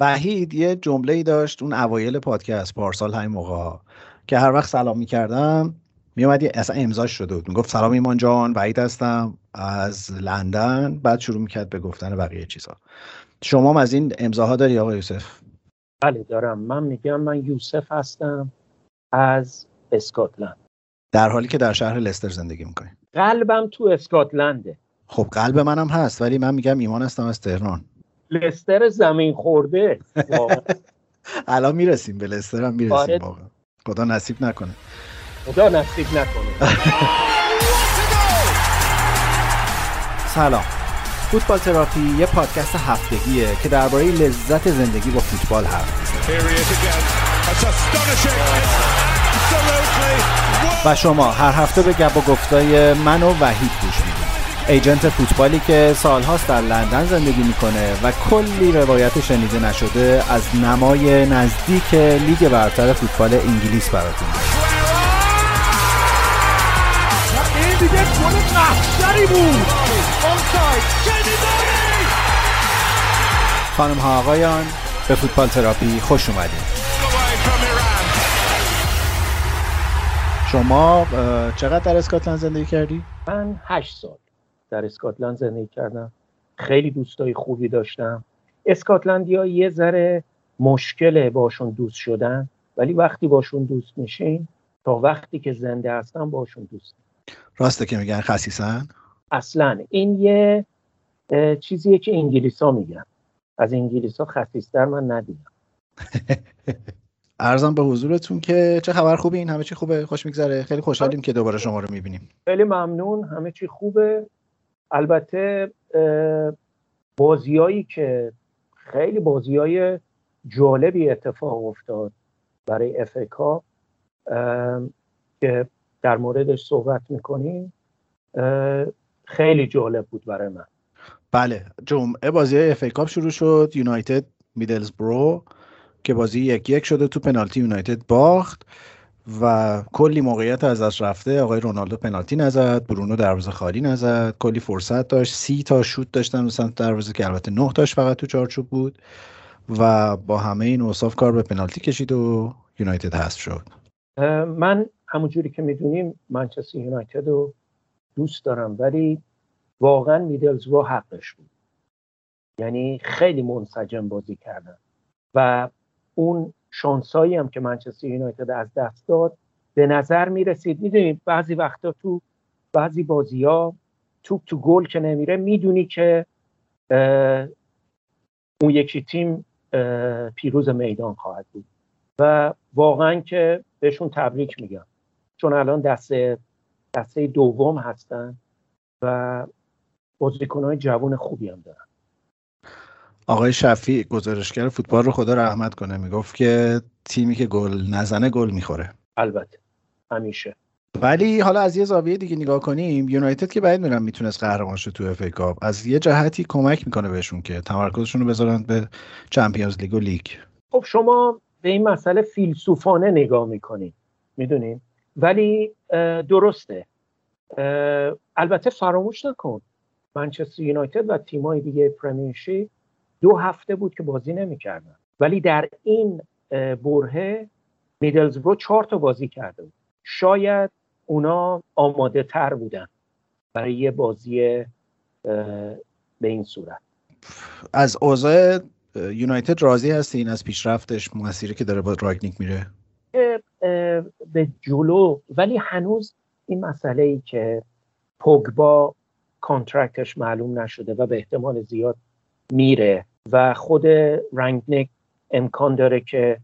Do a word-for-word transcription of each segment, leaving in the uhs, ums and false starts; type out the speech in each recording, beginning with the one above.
وحید یه جمله‌ای داشت اون اوایل پادکست پارسال همین موقع که هر وقت سلام می‌کردم میومد اصلا امضاش شده بود، میگفت سلام ایمان جان، وحید هستم از لندن، بعد شروع می‌کرد به گفتن بقیه چیزا. شما هم از این امضاها داری آقای یوسف؟ بله دارم. من میگم من یوسف هستم از اسکاتلند، در حالی که در شهر لستر زندگی می‌کنی. قلبم تو اسکاتلنده. خب قلب منم هست، ولی من میگم ایمان هستم از تهران. لستر زمین خورده. الان میرسیم به لستر، هم میرسیم واقعا. خدا نصیب نکنه. خدا نصیب نکنه. سلام. فوتبال تراپی یه پادکست هفتگیه که درباره لذت زندگی با فوتبال هست. و شما هر هفته به گپ و گفتای من و وحید گوش میدید. ایجنت فوتبالی که سالهاست در لندن زندگی میکنه و کلی روایت شنیده نشده از نمای نزدیک لیگ برتر فوتبال انگلیس براتون. این دیگه گل قهرمانی بود. خانم ها آقایان، به فوتبال تراپی خوش اومدید. شما چقدر در اسکاتلند زندگی کردی؟ من هشت سال در اسکاتلند زندگی کردم. خیلی دوستای خوبی داشتم. اسکاتلندی‌ها یه ذره مشکله باشون دوست شدن، ولی وقتی باشون دوست میشین تا وقتی که زنده هستن باشون دوست. راسته که میگن خسیسن؟ اصلاً این یه چیزیه که انگلیس‌ها میگن. از انگلیس‌ها خسیس‌تر من ندیدم. عرضم به حضورتون که چه خبر، خوبی؟ این همه چی خوبه، خوش میگذره، خیلی خوشحالیم که دوباره شما رو میبینیم. خیلی ممنون، همه چی خوبه. البته بازیایی که خیلی بازیای جالبی اتفاق افتاد برای اف ای کاپ که در موردش صحبت میکنیم خیلی جالب بود برای من. بله، جمعه بازیای اف ای کاپ شروع شد، یونایتد میدلزبرو که بازی یک یک شده، تو پنالتی یونایتد باخت و کلی موقعیت از دست رفته. آقای رونالدو پنالتی نزد، برونو دروازه خالی نزد، کلی فرصت داشت، سی تا شوت داشتن مثلا دروازه که البته نه تاش فقط تو چارچوب بود و با همه این اوصاف کار به پنالتی کشید و یونایتد حذف شد. من همونجوری که میدونیم منچستر یونایتد رو دوست دارم، ولی واقعا میدلزبرو حقش بود، یعنی خیلی منسجم بازی کردن و اون شانسایی هم که منچستر یونایتد از دست داد به نظر می رسید. می دونیم بعضی وقتا تو بعضی بازی ها توپ تو گل که نمیره می دونی که اون یکی تیم پیروز میدان خواهد بود و واقعا که بهشون تبریک میگم، چون الان دسته دسته دوم هستن و بازیکن‌های جوان خوبی هم دارن. آقای شفیع گزارشگر فوتبال رو خدا رحمت کنه میگفت که تیمی که گل نزنه گل میخوره. البته همیشه. ولی حالا از یه زاویه دیگه نگاه کنیم، یونایتد که بعید میرم میتونست قهرمان شه تو اف ای کاپ، از یه جهتی کمک میکنه بهشون که تمرکزشون رو بذارن به چمپیونز لیگ و لیگ. خب شما به این مسئله فیلسوفانه نگاه میکنید میدونید، ولی درسته. البته فراموش نکن منچستر یونایتد و تیم‌های دیگه پرمیرشیپ دو هفته بود که بازی نمی‌کردن، ولی در این برهه میدلزبرو چهار تا بازی کرده بود. شاید اونا آماده تر بودن برای یه بازی به این صورت. از اوضاع یونایتد راضی هستین؟ از پیشرفتش، مسیری که داره با راگنیک میره به جلو؟ ولی هنوز این مسئله‌ای که پوگبا کانترکتش معلوم نشده و به احتمال زیاد میره و خود رنگنک امکان داره که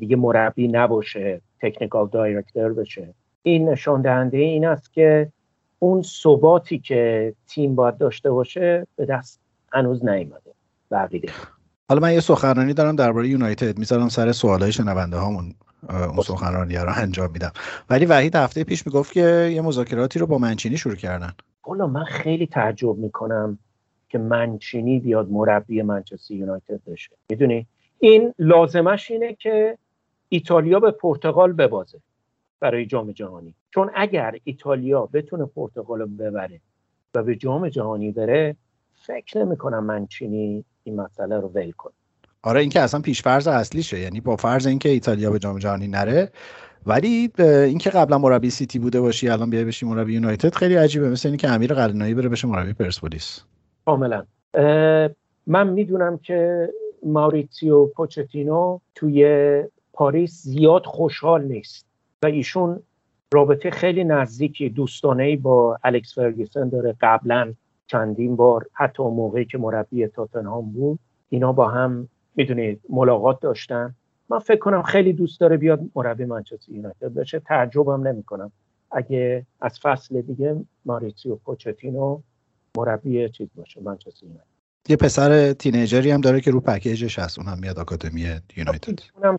دیگه مربی نباشه، تکنیکال دایرکتور بشه، این نشان دهنده این است که اون ثباتی که تیم باید داشته باشه به دست هنوز نیامده. بقیده حالا من یه سخنرانی دارم درباره یونایتد، میذارم سر سوالای شنونده هامون اون سخنرانی رو انجام میدم. ولی وحید هفته پیش میگفت که یه مذاکراتی رو با منچینی شروع کردن. حالا من خیلی تعجب میکنم که منچینی بیاد مربی منچستر یونایتد بشه. میدونی این لازمش اینه که ایتالیا به پرتغال ببازه برای جام جهانی، چون اگر ایتالیا بتونه پرتغال رو ببره و به جام جهانی بره، فکر نمی‌کنم منچینی این مسئله رو ول کنه. آره این که اصلا پیش فرض اصلیشه، یعنی با فرض اینکه ایتالیا به جام جهانی نره، ولی اینکه قبلا مربی سیتی بوده باشی الان بیای بشی مربی یونایتد خیلی عجیبه، مثل اینکه امیر قلنایی بره بشه مربی پرسپولیس. کاملا. من میدونم که ماریتزیو پوچتینو توی پاریس زیاد خوشحال نیست و ایشون رابطه خیلی نزدیکی دوستانه‌ای با الکس فرگسون داره، قبلا چندین بار حتی موقعی که مربی تاتنهام بود اینا با هم میدونید ملاقات داشتن. من فکر کنم خیلی دوست داره بیاد مربی منچستر یونایتد بشه. تعجبم نمی‌کنم اگه از فصل دیگه ماریتزیو پوچتینو مربی چیز باشه منچستر یونایتد. یه پسر تینیجری هم داره که رو پکیجش هست، اونم میاد آکادمی یونایتد. اونم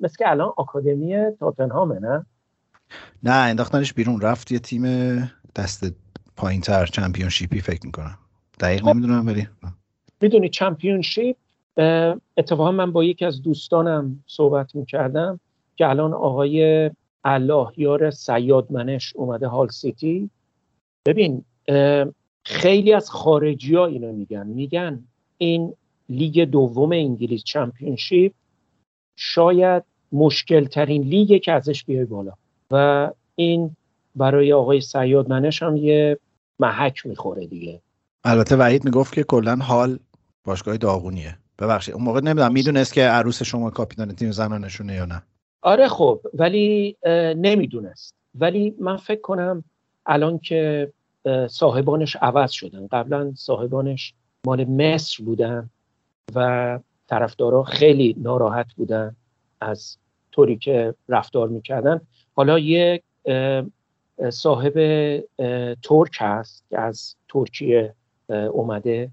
مثل که الان آکادمی تاتنهامه نه؟ نه انداختنش بیرون، رفت یه تیم دست پایین‌تر چمپیونشیپی فکر می‌کنم. دقیق نمیدونم ولی میدونی چمپیونشیپ اتفاقا من با یکی از دوستانم صحبت میکردم که الان آقای الله یار سیادمنش اومده هال سیتی. ببین خیلی از خارجی ها اینو میگن، میگن این لیگ دوم انگلیس چمپیونشیپ شاید مشکل ترین لیگه که ازش بیای بالا و این برای آقای سیادمنش هم یه محک میخوره دیگه. البته وحید میگفت که کلن حال باشگاه داغونیه. ببخشید اون موقع نمیدونم میدونست که عروس شما کاپیتان تیم زنانشونه یا نه؟ آره خب ولی نمیدونست، ولی من فکر کنم الان که صاحبانش عوض شدن، قبلا صاحبانش مال مصر بودن و طرفدارا خیلی ناراحت بودن از طوری که رفتار میکردن. حالا یک صاحب ترک هست که از ترکیه اومده.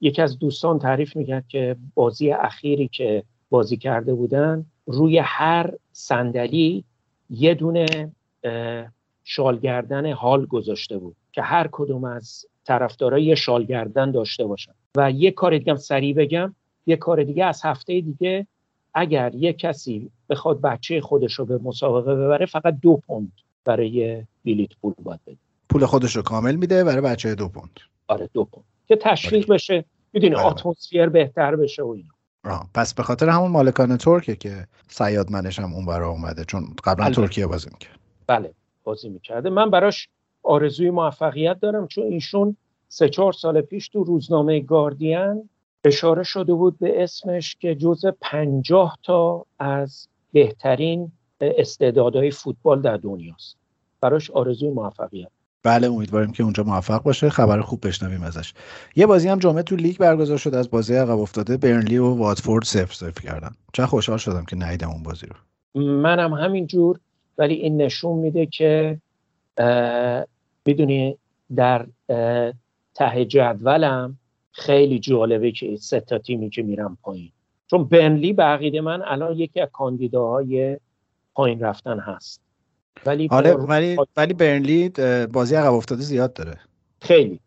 یکی از دوستان تعریف میکرد که بازی اخیری که بازی کرده بودن روی هر صندلی یه دونه شالگردن هال گذاشته بود که هر کدوم از طرفدارا یه شالگردن داشته باشن. و یه کار دیگه هم سریع بگم، یه کار دیگه از هفته دیگه اگر یه کسی بخواد بچه خودش رو به مسابقه ببره فقط دو پوند برای بلیت پول باید بده. پول خودش رو کامل میده برای بچه دو پوند. آره دو پوند. که تشویق بشه، میدونی اتمسفر بهتر بشه و اینا. آه پس به خاطر همون مالکان ترکیه که سیادمنش هم اون برا اومده، چون قبلا ترکیه بازی میکرد. بله بازی میکرده. من براش آرزوی موفقیت دارم چون ایشون سه چهار سال پیش تو روزنامه گاردین اشاره شده بود به اسمش که جزو پنجاه تا از بهترین استعدادهای فوتبال در دنیاست. براش آرزوی موفقیت. بله امیدواریم که اونجا موفق باشه، خبر خوب بشنویم ازش. یه بازی هم جمعه تو لیگ برگزار شد، از بازی عقب افتاده برنلی و واتفورد صفر صفر کردن. چه خوشحال شدم که ندیدم اون بازی رو. منم همین جور، ولی این نشون میده که میدونی در ته جدولم خیلی جالبه که سه تا تیمی که میرم پایین، چون برنلی به عقیده من الان یکی از کاندیداهای پایین رفتن هست. ولی آره ولی ولی برنلی بازی عقب افتاده زیاد داره خیلی.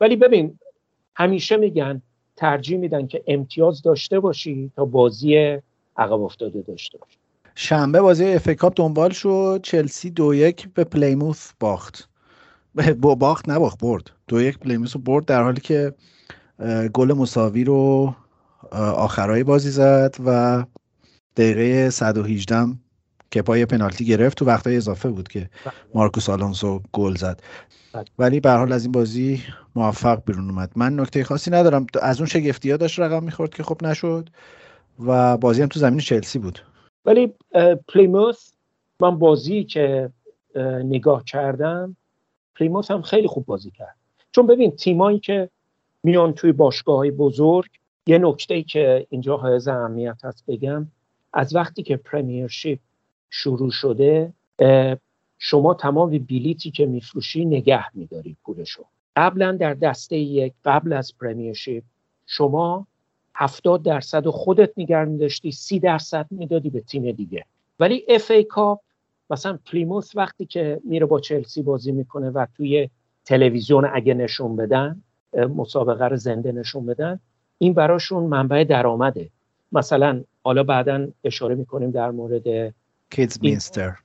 ولی ببین همیشه میگن ترجیح میدن که امتیاز داشته باشی تا بازی عقب افتاده داشته باشی. شنبه بازی اف ای کاپ دنبال شد، چلسی دو یک به پلیموث باخت. با باخت نباخت برد. دو یک پلیموث رو برد در حالی که گل مساوی رو آخرای بازی زد و دقیقه صد و هجده که پای پنالتی گرفت، تو وقتای اضافه بود که مارکوس آلونسو گل زد. ولی به هر حال از این بازی موفق بیرون اومد. من نکته خاصی ندارم، از اون شگفتی‌ها داشت رقم می‌خورد که خب نشد و بازی هم تو زمین چلسی بود. ولی پلیموث، من بازی که نگاه کردم پلیموث هم خیلی خوب بازی کرد. چون ببین تیمایی که میان توی باشگاه‌های بزرگ، یه نکته‌ای که اینجا حائز اهمیت هست بگم، از وقتی که پرمیرشیپ شروع شده شما تمام بلیتی که میفروشی نگه میداری پولشو. قبلا در دسته یک قبل از پرمیرشیپ شما هفتاد درصد خودت نگه میداشتی، سی درصد میدادی به تیم دیگه. ولی اف ای کاپ مثلا پلیموث وقتی که میره با چلسی بازی میکنه و توی تلویزیون اگه نشون بدن مسابقه رو زنده نشون بدن، این براشون منبع درآمده. مثلا حالا بعدا اشاره میکنیم در مورد کیدرمینستر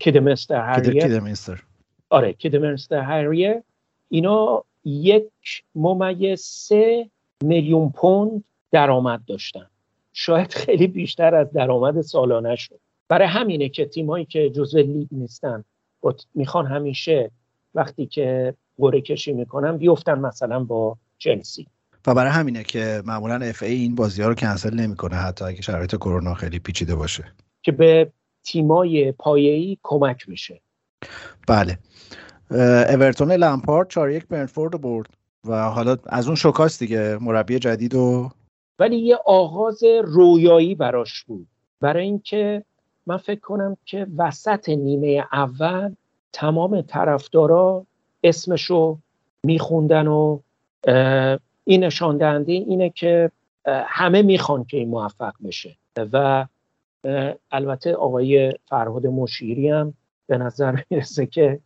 کیدرمینستر هریرز کیدرمینستر آره کیدرمینستر هریرز. اینا یک ممیز سه میلیون پوند درآمد داشتن شاید خیلی بیشتر از درآمد سالانه شد. برای همینه که تیم‌هایی که جزو لیگ نیستن میخوان همیشه وقتی که قرعه کشی میکنن بیافتن مثلا با چلسی، و برای همینه که معمولا اف ای این بازی‌ها رو کنسل نمی‌کنه حتی اگه شرایط کرونا خیلی پیچیده باشه، که به تیمای پایه‌ای کمک میشه. بله، اورتون لمپارد چهار یک برنتفورد رو برد و حالا از اون شوکاست دیگه، مربی جدید و ولی یه آغاز رویایی براش بود، برای اینکه من فکر کنم که وسط نیمه اول تمام طرفدارا اسمشو میخوندن و این نشان دهنده اینه که همه میخوان که این موفق بشه. و البته آقای فرهاد مشیری هم به نظر میرسه که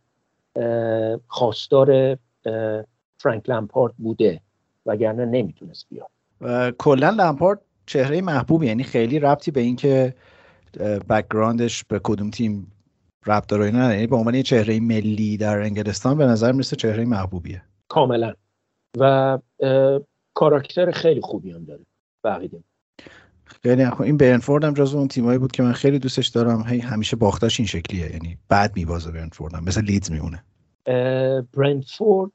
خواستار فرانک لمپارد بوده، وگرنه نمیتونست بیاد. کلا لمپارد چهره محبوب، یعنی خیلی ربطی به این که بک‌گراندش به کدوم تیم ربط داره نه، یعنی به عنوان چهره ملی در انگلستان به نظر میرسه چهره محبوبیه کاملا، و کاراکتر خیلی خوبی هم داره. بقیده خیلی خوب. این برنتفورد هم جزو اون تیمایی بود که من خیلی دوستش دارم، هی همیشه باختاش این شکلیه، یعنی بعد میبازه برنتفورد هم مثل لیدز میمونه. برنتفورد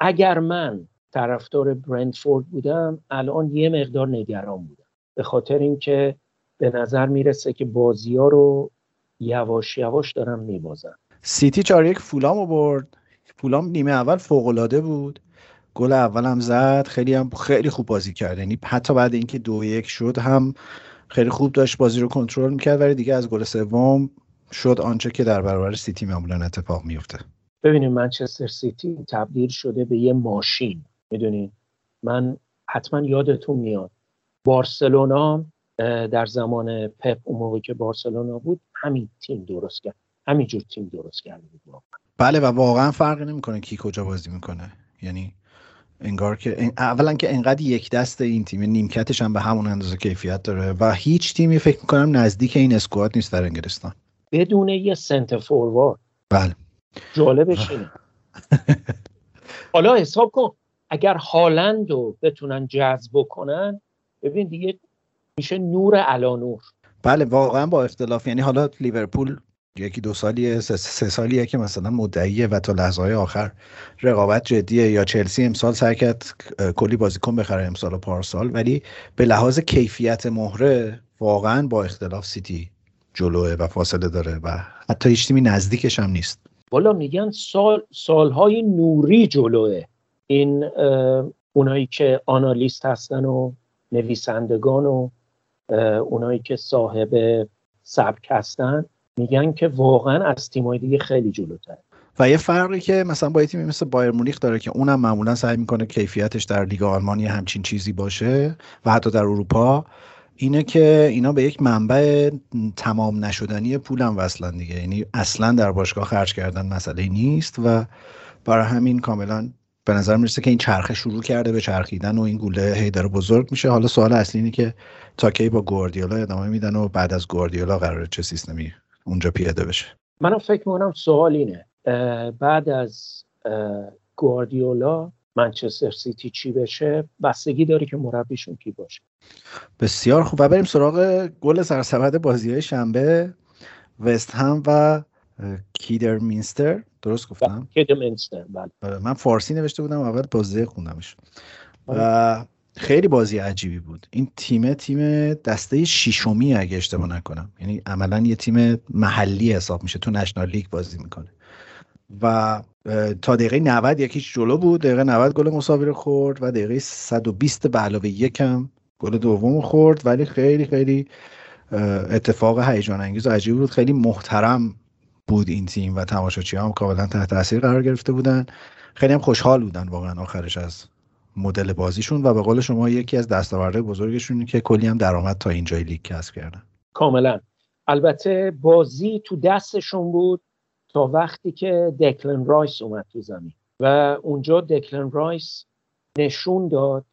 اگر من طرفدار برنتفورد بودم الان یه مقدار نگران بودم، به خاطر اینکه به نظر میرسه که بازی‌ها رو یواش یواش دارم میبازن. سیتی چهار یک فولام رو برد. فولام نیمه اول فوق‌العاده بود، گل اول هم زد، خیلی هم خیلی خوب بازی کرد، یعنی حتی بعد اینکه دو یک شد هم خیلی خوب داشت بازی رو کنترل میکرد، ولی دیگه از گل سوم شد آنچه که در برابر سیتی معمولا اتفاق میفته. ببینید منچستر سیتی تبدیل شده به یه ماشین، میدونید من حتما یادتون میاد بارسلونا در زمان پپ، اون موقع که بارسلونا بود همین تیم درست کرد، همین جور تیم درست کرد بود. بله، و واقعا فرقی نمیکنه کی کجا بازی میکنه، یعنی انگار که اولا که انقدر یک دست این تیم، نیمکتش هم به همون اندازه کیفیت داره و هیچ تیمی فکر میکنم نزدیک این اسکواد نیست در انگلستان بدون یه سنتر فوروارد. بله، جالبش اینه. حالا حساب کن اگر هالند رو بتونن جذب کنن، ببین دیگه میشه نور علانور. بله واقعا با اختلاف، یعنی حالا لیورپول یکی دو سالیه سه, سه سالیه که مثلا مدعیه و تا لحظه‌های آخر رقابت جدیه، یا چلسی امسال سعی کرد کلی بازیکن بخره امسال و پارسال، ولی به لحاظ کیفیت مهره واقعا با اختلاف سیتی جلوه و فاصله داره و حتی هیچ تیمی نزدیکش هم نیست. والا میگن سال سالهای نوری جلوه. این اونایی که آنالیست هستن و نویسندگان و اونایی که صاحب سبک هستن میگن که واقعا از تیم‌های دیگه خیلی جلوتر، و یه فرقی که مثلا با یه تیمی مثل بایر مونیخ داره که اونم معمولا سعی میکنه کیفیتش در لیگ آلمانی همچین چیزی باشه و حتی در اروپا، اینه که اینا به یک منبع تمام نشدنی پول هم وصلن دیگه، یعنی اصلا در باشگاه خرج کردن مسئله نیست و برای همین کاملا به نظر میرسه که این چرخه شروع کرده به چرخیدن و این گوله هی داره بزرگ میشه. حالا سوال اصلی اینه که تا کی با گواردیولا ادامه میدن و بعد از گواردیولا قراره چه سیستمی اونجا پیاده بشه. منم فکر میکنم سوال اینه بعد از گواردیولا منچستر سیتی چی بشه، بستگی داره که مربیشون کی باشه. بسیار خوب، و بریم سراغ گل سرسبد بازی‌های شنبه. وست هم و کیدرمینستر، درست گفتم؟ کیدرمینستر، بله. من فارسی نوشته بودم اول، بازی خوندمش و خیلی بازی عجیبی بود. این تیم تیم دسته ششمی اگه اشتباه نکنم، یعنی عملا یه تیم محلی حساب میشه، تو نشنال لیگ بازی میکنه و تا دقیقه نود یکیش جلو بود، دقیقه نود گل مساوی رو خورد و دقیقه صد و بیست به علاوه یکم گل دوم خورد، ولی خیلی خیلی اتفاق هیجان انگیز و عجیب بود. خیلی محترم بود این تیم و تماشاگرها هم کاملا تحت تاثیر قرار گرفته بودن، خیلی هم خوشحال بودن واقعا آخرش از مدل بازیشون، و به قول شما یکی از دستاوردهای بزرگشون که کلی هم درآمد تا اینجای لیگ کسب کردن. کاملا، البته بازی تو دستشون بود تا وقتی که دکلن رایس اومد تو زمین و اونجا دکلن رایس نشون داد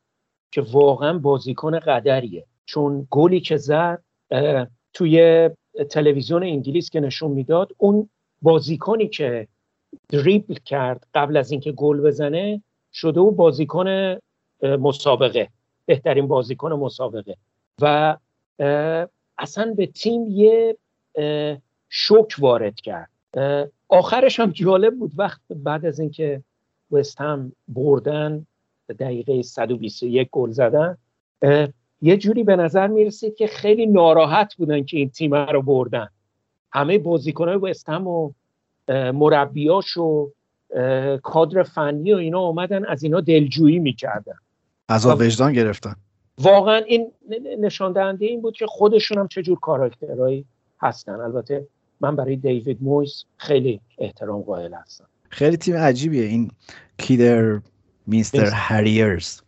که واقعا بازیکن قدریه، چون گلی که زد توی تلویزیون انگلیس که نشون میداد اون بازیکنی که دریبل کرد قبل از اینکه گل بزنه شده و بازیکن مسابقه، بهترین بازیکن مسابقه، و اصلا به تیم یه شوک وارد کرد. آخرش هم جالب بود، وقت بعد از اینکه وست هم بردن دقیقه صد و بیست و یک گل زدن، یه جوری به نظر میرسید که خیلی ناراحت بودن که این تیم رو بردن. همه بازیکن‌های وست هم و مربیاش و کادر فنی و اینا اومدن از اینا دلجویی میکردن، عذاب وجدان گرفتن. واقعا این نشان دهنده این بود که خودشون هم چجور کاراکترهایی هستن. البته من برای دیوید مویز خیلی احترام قائل هستم. خیلی تیم عجیبیه این کیدرمینستر هریرز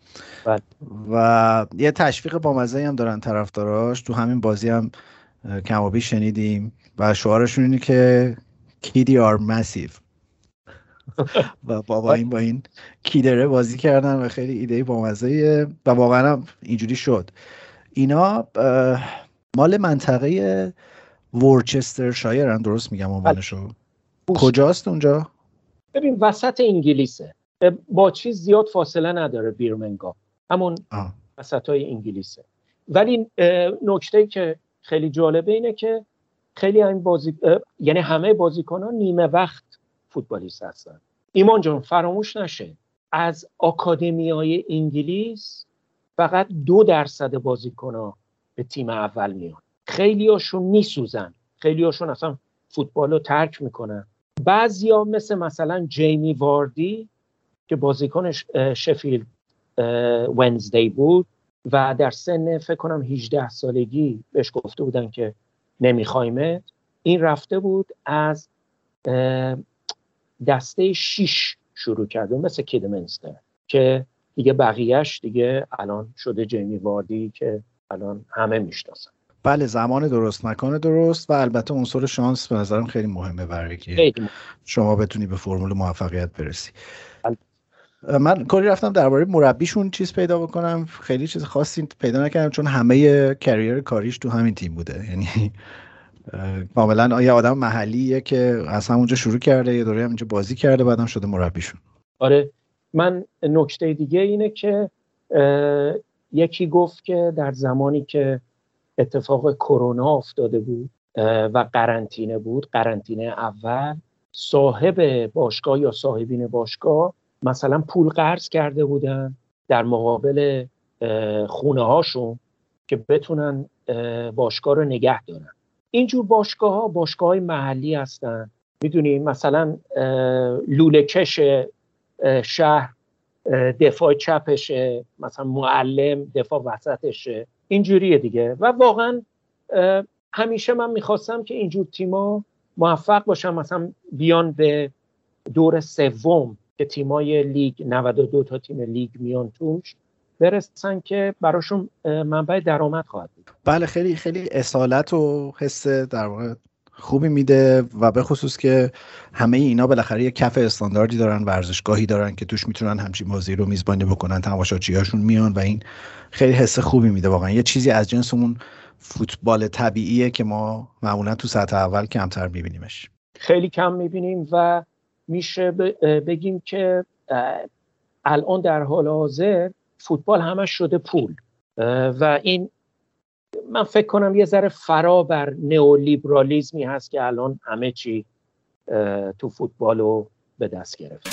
بلد. و یه تشویق بامزه‌ای هم دارن طرفداراش. تو همین بازی هم کمابی شنیدیم و شعارشون اینه که کیدی آر مسیف و بابا این با این کیدره بازی کردن و خیلی ایده بامزه‌ایه و واقعا هم اینجوری شد. اینا مال منطقه ورچستر شایر هم درست میگم عنوانشو؟ کجاست اونجا؟ ببین وسط انگلیسه، با چیز زیاد فاصله نداره بیرمنگام، همون وسطای انگلیسه. ولی نکته‌ای که خیلی جالبه اینه که خیلی این بازی یعنی همه بازیکنان نیمه وقت فوتبالیست هستن. ایمان جان فراموش نشه از آکادمی‌های انگلیس فقط دو درصد بازیکن‌ها به تیم اول میان. خیلی هاشون میسوزن، خیلی هاشون اصلا فوتبال رو ترک میکنن. بعضی ها مثل مثلا جیمی واردی که بازیکن شفیلد ونزدی بود و در سن فکر کنم هجده سالگی بهش گفته بودن که نمیخوایمت، این رفته بود از دسته شیش شروع کرده مثل کیدرمینستر که دیگه بقیهش دیگه الان شده جیمی واردی که الان همه میشناسن. بله، زمان درست، مکان درست و البته عنصر شانس به نظرم خیلی مهمه برای که شما بتونی به فرمول موفقیت برسی. من کلی رفتم درباره مربیشون چیز پیدا بکنم، خیلی چیز خاصی پیدا نکردم چون همه کریر کاریش تو همین تیم بوده. یعنی کاملا یه آدم محلیه که از همونجا شروع کرده، یه دوره همونجا بازی کرده، بعدم شده مربیشون. آره، من نکته دیگه اینه که یکی گفت که در زمانی که اتفاق کرونا افتاده بود و قرنطینه بود، قرنطینه اول، صاحب باشگاه یا صاحبین باشگاه مثلا پول قرض کرده بودن در مقابل خونه هاشون که بتونن باشگاه رو نگه دارن. اینجور باشگاه ها باشگاه های محلی هستن. میدونی مثلا لوله‌کش شهر دفاع چپشه، مثلا معلم دفاع وسطشه، اینجوریه دیگه. و واقعا همیشه من میخواستم که اینجور تیما موفق باشن، مثلا بیان به دور سوم که تیمای لیگ نود و دو تا تیم لیگ میان توش برسن که براشون منبع درآمد خواهد بود. بله، خیلی خیلی اصالت و حس در واقع خوبی میده و به خصوص که همه اینا بالاخره یه کف استانداردی دارن، ورزشگاهی دارن که توش میتونن همچین بازی رو میزبانی بکنن، تماشاگرهاشون میان و این خیلی حس خوبی میده. واقعا یه چیزی از جنس اون فوتبال طبیعیه که ما معمولا تو سطح اول کمتر میبینیمش، خیلی کم میبینیم و میشه بگیم که الان در حال حاضر فوتبال همش شده پول و این من فکر کنم یه ذره فرا بر نئولیبرالیزمی هست که الان همه چی تو فوتبال رو به دست گرفت.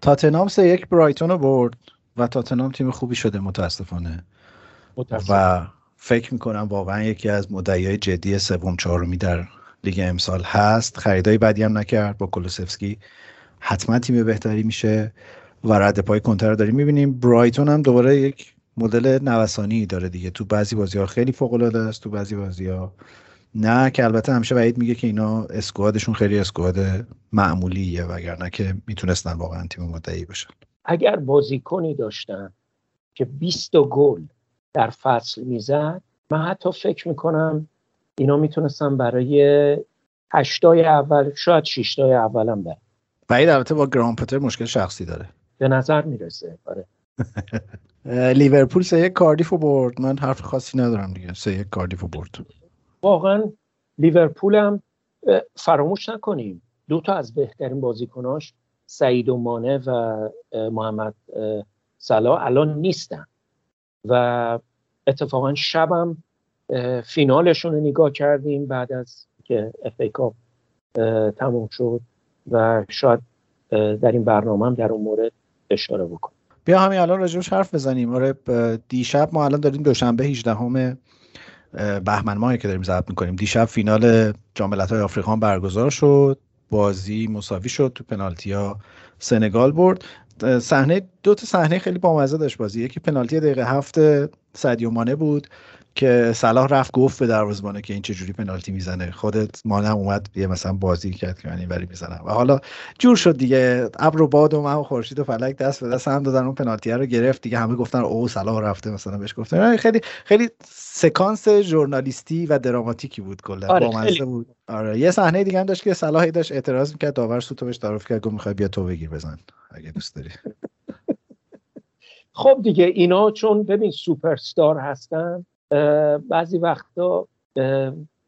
تاتنهام سه یک برایتون رو برد و تاتنهام تیم خوبی شده متاسفانه متاسفانه و فکر میکنم واقعا یکی از مدعیای جدی سوم چهارمی در لیگ امسال هست. خریدای بدی هم نکرد با کولوسفسکی، حتما تیم بهتری میشه و رد پای کنتر رو داریم میبینیم. برایتون هم دوباره یک مدل نوسانی داره دیگه، تو بعضی بازی‌ها خیلی فوق‌العاده است، تو بعضی بازی‌ها نه، که البته همیشه وحید میگه که اینا اسکوادشون خیلی اسکواد معمولیه وگرنه که میتونستن واقعا تیم مدعی بشن. اگر بازیکنی داشتن که بیست گل در فصل میزد، من حتی فکر میکنم اینا میتونستن برای هشتای اول شاید ششتای اول هم بره. وحید البته با گرامپتر مشکل شخصی داره به نظر میرسه. آره. لیورپول سه یک کاردیف رو برد. من حرف خاصی ندارم دیگه، سه یک کاردیف رو برد. واقعا لیورپول هم فراموش نکنیم دو تا از بهترین بازیکناش سعید و مانه و محمد صلاح الان نیستن و اتفاقا شبم فینالشون رو نگاه کردیم بعد از که اف ای کاپ تموم شد و شاید در این برنامه هم در اون مورد اشاره بکنم. بیا همین الان راجعش حرف بزنیم. آره دیشب ما الان داریم دوشنبه هجدهم بهمن ماهی که داریم ضبط می‌کنیم. دیشب فینال جام ملت‌های آفریقا هم برگزار شد. بازی مساوی شد، تو پنالتی‌ها سنگال برد. صحنه دو تا صحنه خیلی بامزه داشت بازی. یکی پنالتی دقیقه هفت سادیو مانه بود که صلاح رفت گفت به دروازه‌بان که این چه جوری پنالتی میزنه، خودت مانه اومد یه مثلا بازی کرد که من اینوری میزنم و حالا جور شد دیگه، ابر و باد و ماه و خورشید و فلک دست به دست هم دادن، اون پنالتی رو گرفت دیگه، همه گفتن اوه صلاح رفته مثلا، بهش گفتن. خیلی خیلی سکانس ژورنالیستی و دراماتیکی بود کلا. آره، بامزه بود. آره یه صحنه دیگه هم داشت که صلاح داشت اعتراض میکرد، داور سوتو بهش تعارف کرد، گفت میخوای بیا تو بگیر بزن اگه دوست داری. خب دیگه اینا چون ببین سوپرستار هستن بعضی وقتا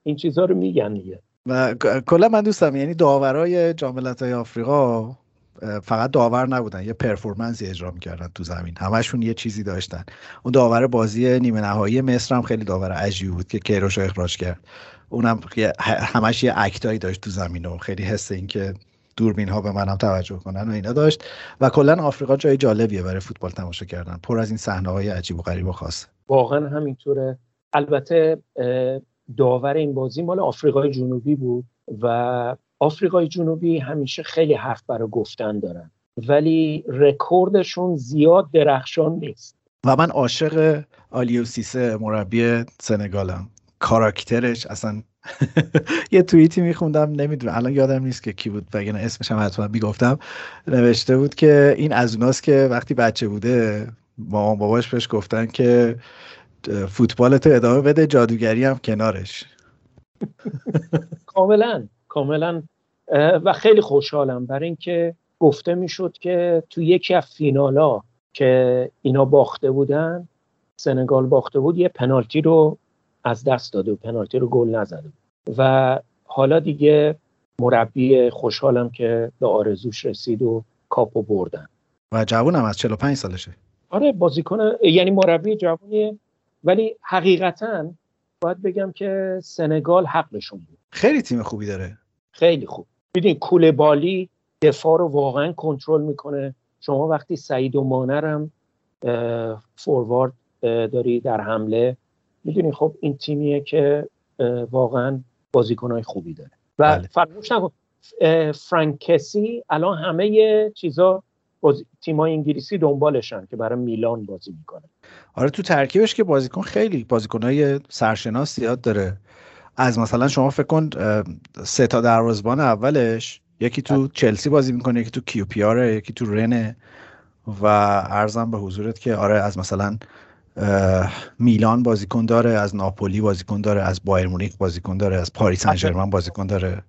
این چیزها رو میگن دیگه. و کلا من دوستم، یعنی داورای جام ملت‌های آفریقا فقط داور نبودن، یه پرفورمنسی اجرا میکردن تو زمین، همشون یه چیزی داشتن. اون داور بازی نیمه نهایی مصر هم خیلی داور عجیبی بود که کیروش اخراج کرد، اونم همش یه اکتایی داشت تو زمین و خیلی حس این که دوربین ها به منم توجه کنن و اینا داشت. و کلا آفریقا جای جالبیه برای فوتبال تماشا کردن، پر از این صحنه های عجیب و غریب و خاص. واقعا همینطوره. البته داور این بازی مال آفریقای جنوبی بود و آفریقای جنوبی همیشه خیلی حرف برای گفتن دارن ولی رکوردشون زیاد درخشان نیست. و من عاشق آلیو سیسه مربی سنگالم، کاراکترش اصلا. یه توییتی میخوندم، نمیدونم الان یادم نیست که کی بود، وگرنه اسمش هم حتما میگفتم، نوشته بود که این از اوناست که وقتی بچه بوده مامان باباش بهش گفتن که فوتبالت رو ادامه بده، جادوگری هم کنارش. کاملا کاملا. و خیلی خوشحالم برای اینکه گفته میشد که تو یکی از فینالا که اینا باخته بودن، سنگال باخته بود، یه پنالتی رو از دست داده و پنالتی رو گل نزده و حالا دیگه مربی خوشحالم که به آرزوش رسید و کاپو بردن و جوونم از چهل و پنج سالشه. آره بازیکن، یعنی مربی جوونیه ولی حقیقتاً باید بگم که سنگال حقشون بود، خیلی تیم خوبی داره، خیلی خوب. ببین کولبالی دفاع رو واقعاً کنترل میکنه، شما وقتی سعید و مانرم فوروارد داری در حمله، میدونی خب این تیمیه که واقعاً بازیکن‌های خوبی داره و بله. فراموش نکن فرانکسی الان همه چیزا باز... تیم‌های انگلیسی دنبالشن که برای میلان بازی میکنه. آره تو ترکیبش که بازیکن خیلی بازیکن‌های سرشناس زیاد داره. از مثلا شما فکر کن سه تا دروازه‌بان اولش یکی تو بله. چلسی بازی میکنه، یکی تو کیو پی آره، یکی تو رنه و عرضم به حضورت که آره از مثلا میلان بازیکن داره، از ناپولی بازیکن داره، از بایر مونیخ بازیکن داره، از پاریس سن ژرمن بازیکن داره،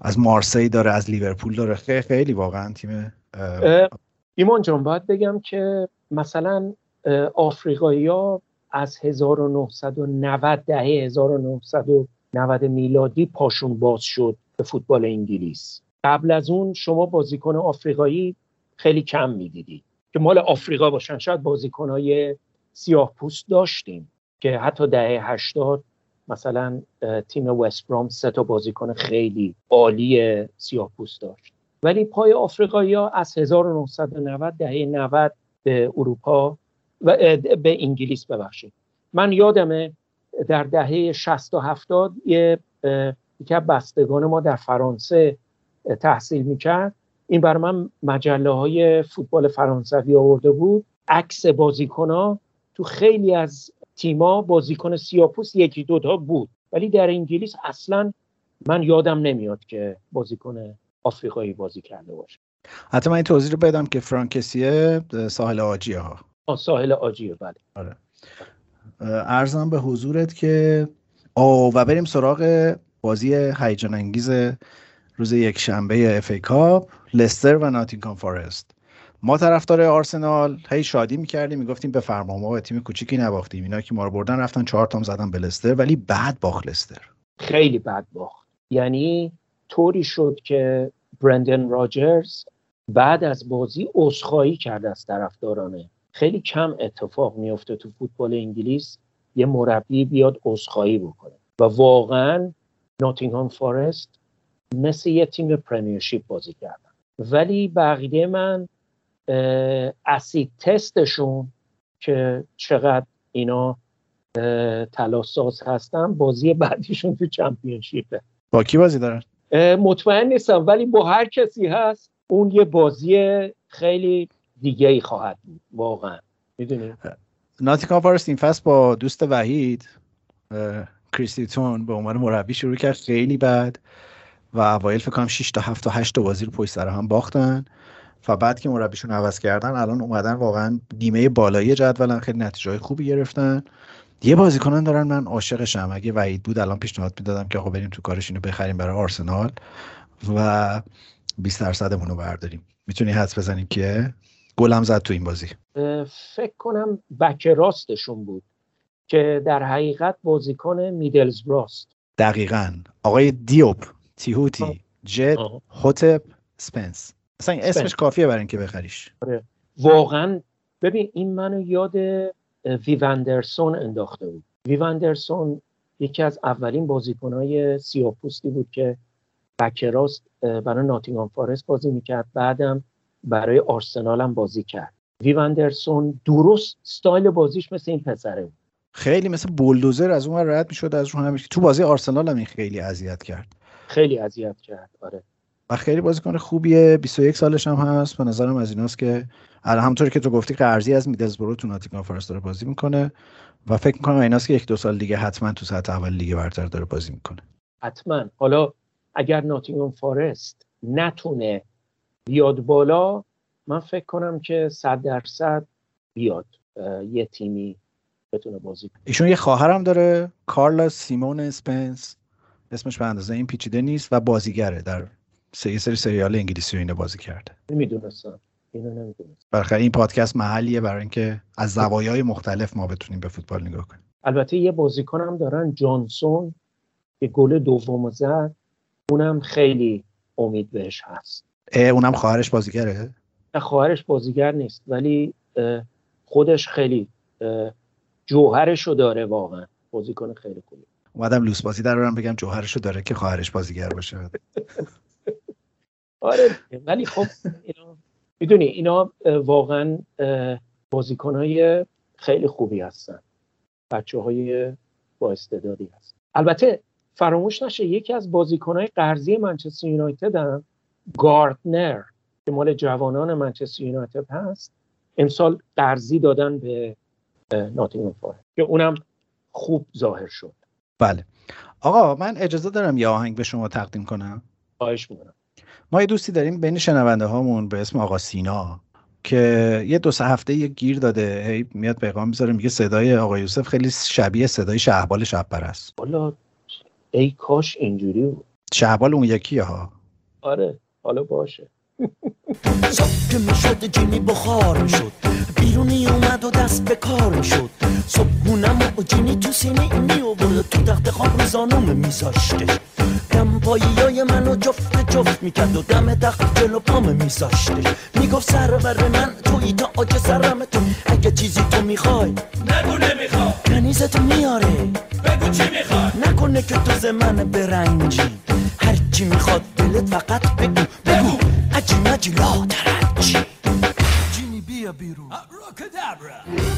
از مارسی داره، از لیورپول داره. خیلی خیلی واقعا تیم. ایمان جان باید بگم که مثلا آفریقایی‌ها از هزار و نهصد و نود دهه هزار و نهصد و نود میلادی پاشون باز شد به فوتبال انگلیس. قبل از اون شما بازیکن آفریقایی خیلی کم می‌دیدی که مال آفریقا باشن. شاید بازیکن‌های سیاه پوست داشتیم که حتی دهه هشتاد مثلا تیم وست برام سه تا بازیکن خیلی عالی سیاه پوست داشت ولی پای آفریقایی‌ها از هزار و نهصد و نود دهه نود به اروپا و به انگلیس ببخشید. من یادمه در دهه شصت و هفتاد یه یکی از بستگان ما در فرانسه تحصیل میکرد، این برای من مجله های فوتبال فرانسوی آورده بود، عکس بازیکن‌ها تو خیلی از تیما بازیکن سیاپوس یکی دوتا بود ولی در انگلیس اصلا من یادم نمیاد که بازیکن آفریقایی بازی کرده باشه. حتی من این توضیح رو بدم که فرانکسیه ساحل عاجیه ها. آه ساحل عاجیه بله. آره. عرضم به حضورت که آه و بریم سراغ بازی هیجان انگیز روز یک شنبه اف ای کاپ، لستر و ناتینگهام فارست. ما طرفدار آرسنال هی شادی می‌کردیم، میگفتیم بفرما ما به تیم کوچیکی نباختیم، اینا که ما رو بردن رفتن چهار تام زدن به لستر ولی بعد باخت لستر، خیلی بد باخت. یعنی طوری شد که برندن راجرز بعد از بازی عذرخواهی کرد از طرفدارانه، خیلی کم اتفاق میفته تو فوتبال انگلیس یه مربی بیاد عذرخواهی بکنه و واقعا ناتینگهام فارست مثل یه تیم پرمیرشیپ بازی کردن. ولی بقیده من اسید تستشون که چقدر اینا تلاساز هستن، بازی بعدیشون تو چمپیونشیپه. با کی بازی دارن؟ مطمئن نیستم، ولی با هر کسی هست اون یه بازی خیلی دیگه ای خواهد بود واقعا. میدونی ناتینگهام فارست این فصل با دوست وحید کریستیتون به عنوان مربی شروع کرد خیلی بد و اوایل فکر کنم شش تا هفت تا هشت تا بازی رو پشت سر هم باختن و بعد که مربیشون عوض کردن الان اومدن واقعا نیمه بالایی جدولن، خیلی نتیجه‌های خوبی گرفتن. یه بازیکنان دارن من عاشقشم، اگه وحید بود الان پیشنهاد میدادم که آقا بریم تو کارش اینو بخریم برای آرسنال و بیست درصدمون رو برداریم. میتونی حدس بزنیم که گلم زد تو این بازی؟ فکر کنم بک راستشون بود که در حقیقت بازیکن میدلزبرو است. دقیقاً آقای دیوب، تیهوتی، جت، هوتپ، اسپنس. اصلا اسمش سپنس. کافیه برای اینکه بخریش. واقعاً ببین این منو یاد ویوندرسون انداخته بود. ویوندرسون یکی از اولین بازیکن‌های سیاه‌پوستی بود که بک راست برای ناتینگهام فارست بازی میکرد، بعدم برای آرسنال هم بازی کرد. ویوندرسون درست استایل بازیش مثل این پسره بود، خیلی مثل بولدوزر از اون رد میشد از رو همیشه. تو بازی آرسنال هم این خیلی اذیت کرد، خیلی اذیت کرد. آره و خیلی بازیکن خوبیه، بیست و یک سالش هم هست. به نظرم از ایناست که الان همونطوری که تو گفتی قرضی از میدلزبرو تو ناتینگهام فارست داره بازی میکنه و فکر میکنم ایناست که یک دو سال دیگه حتما تو سطح اول لیگ برتر داره بازی میکنه. حتما حالا اگر ناتینگهام فارست نتونه بیاد بالا، من فکر کنم که صد درصد بیاد یه تیمی بتونه بازی کنه. ایشون یه خواهرم داره، کارلا سیمون اسپنس، اسمش به اندازه این پیچیده نیست و بازیگره، در سری سری سریال انگلیسی رو اینو بازی کرده. نمیدونستم اینو، نمیدونستم. برخلاف این پادکست محلیه برای اینکه از زوایای مختلف ما بتونیم به فوتبال نگاه کنیم. البته یه بازیکنم دارن جانسون که گل دومو زد، اونم خیلی امید بهش هست. اونم خواهرش بازیگره؟ نه خواهرش بازیگر نیست، ولی خودش خیلی جوهرشو داره، واقعا بازیکن خیلی خوبه. اومدم لوس بازی درارم بگم جوهرشو داره که خواهرش بازیگر باشه. آره ولی خب اینا میدونی اینا واقعا بازیکن‌های خیلی خوبی هستن، بچه‌های با استعدادی هستن. البته فراموش نشه یکی از بازیکن‌های قرضی منچستر یونایتد هم گاردنر که مال جوانان منچستر یونایتد هست، امسال قرضی دادن به ناتینگهام فارست که اونم خوب ظاهر شد. بله آقا من اجازه دارم یه آهنگ به شما تقدیم کنم؟ خواهش می‌کنم. ما یه دوستی داریم بین شنونده هامون به اسم آقا سینا که یه دو سه هفته یه گیر داده، هی میاد پیغام میذاره میگه صدای آقا یوسف خیلی شبیه صدای شهبال شب‌پرست. والا ای کاش اینجوری بود. شهبال اون یکیه ها. آره حالا باشه. صبح که میشد جینی بخار میشد، بیرونی اومد و دست به کار میشد. صبحونم و جینی تو سینه میوبرد، تو تخت خواب روزانومه میذاشته. دمپاییای منو جفت جفت میکرد و دم تخت جلو پامه میذاشته. میگفت سرور من توی تا آج سرم تو، اگه چیزی تو میخوای نگو نمیخوا، کنیزتو میاره بگو چی میخوای، نکنه که تو زمنه برنجی، هرچی میخواد دلت فقط بگو بگو. اجی نجی لا درنجی جینی بیا بیرون ابراکادابرا.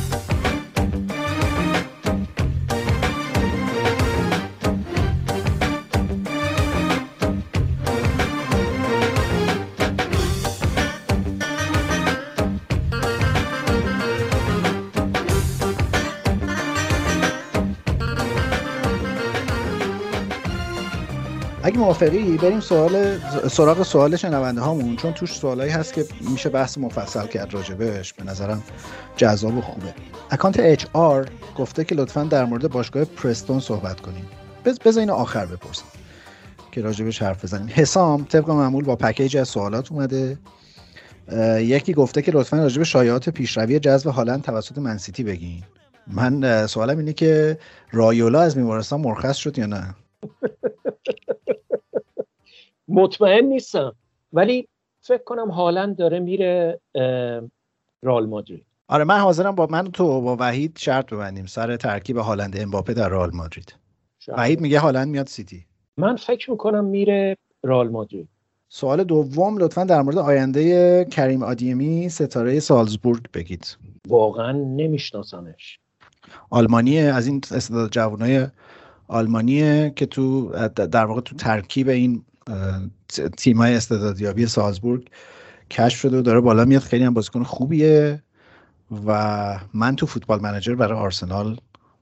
اگه موافقی بریم سوال سراغ سوال شنونده هامون، چون توش سوالایی هست که میشه بحث مفصل کرد راجبش، به نظرم جذاب و خوبه. اکانت اچ آر گفته که لطفاً در مورد باشگاه پرستون صحبت کنیم. بذار اینو آخر بپرسیم که راجبش حرف بزنیم. حسام طبق معمول با پکیج از سوالات اومده. یکی گفته که لطفاً راجب شایعات پیشروی جذب هالند توسط منسیتی بگین. من سوالم اینه که رایولا از بیمارستان مرخص شد یا نه؟ مطمئن نیستم، ولی فکر کنم هالند داره میره رئال مادرید. آره من حاضرم با من تو با وحید شرط ببندیم سر ترکیب هالند امباپه در رئال مادرید. وحید میگه هالند میاد سیتی. من فکر میکنم میره رئال مادرید. سوال دوم لطفاً در مورد آینده کریم آدیمی ستاره سالزبورگ بگید. واقعاً نمیشناسمش. آلمانیه، از این استعداد جوانای آلمانیه که تو در واقع تو ترکیب این تیمای استعدادیابی سالزبورگ کشف شده و داره بالا میاد، خیلی هم بازیکن خوبیه و من تو فوتبال منیجر برای آرسنال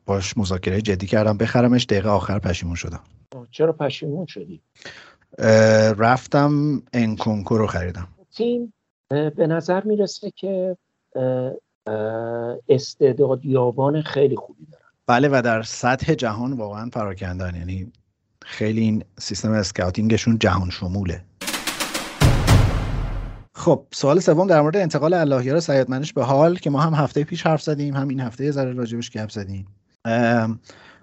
باش مذاکره جدی کردم بخرمش، دقیقه آخر پشیمون شدم. چرا پشیمون شدی؟ رفتم انکونکو رو خریدم. تیم به نظر میرسه که استعدادیابان خیلی خوبی دارن. بله و در سطح جهان واقعا پراکندن، یعنی خیلی این سیستم اسکاوتینگشون جهان شموله. خب سوال سوم در مورد انتقال اللهیار سیادمنش به هال که ما هم هفته پیش حرف زدیم هم این هفته یه ذره راجبش گپ زدیم.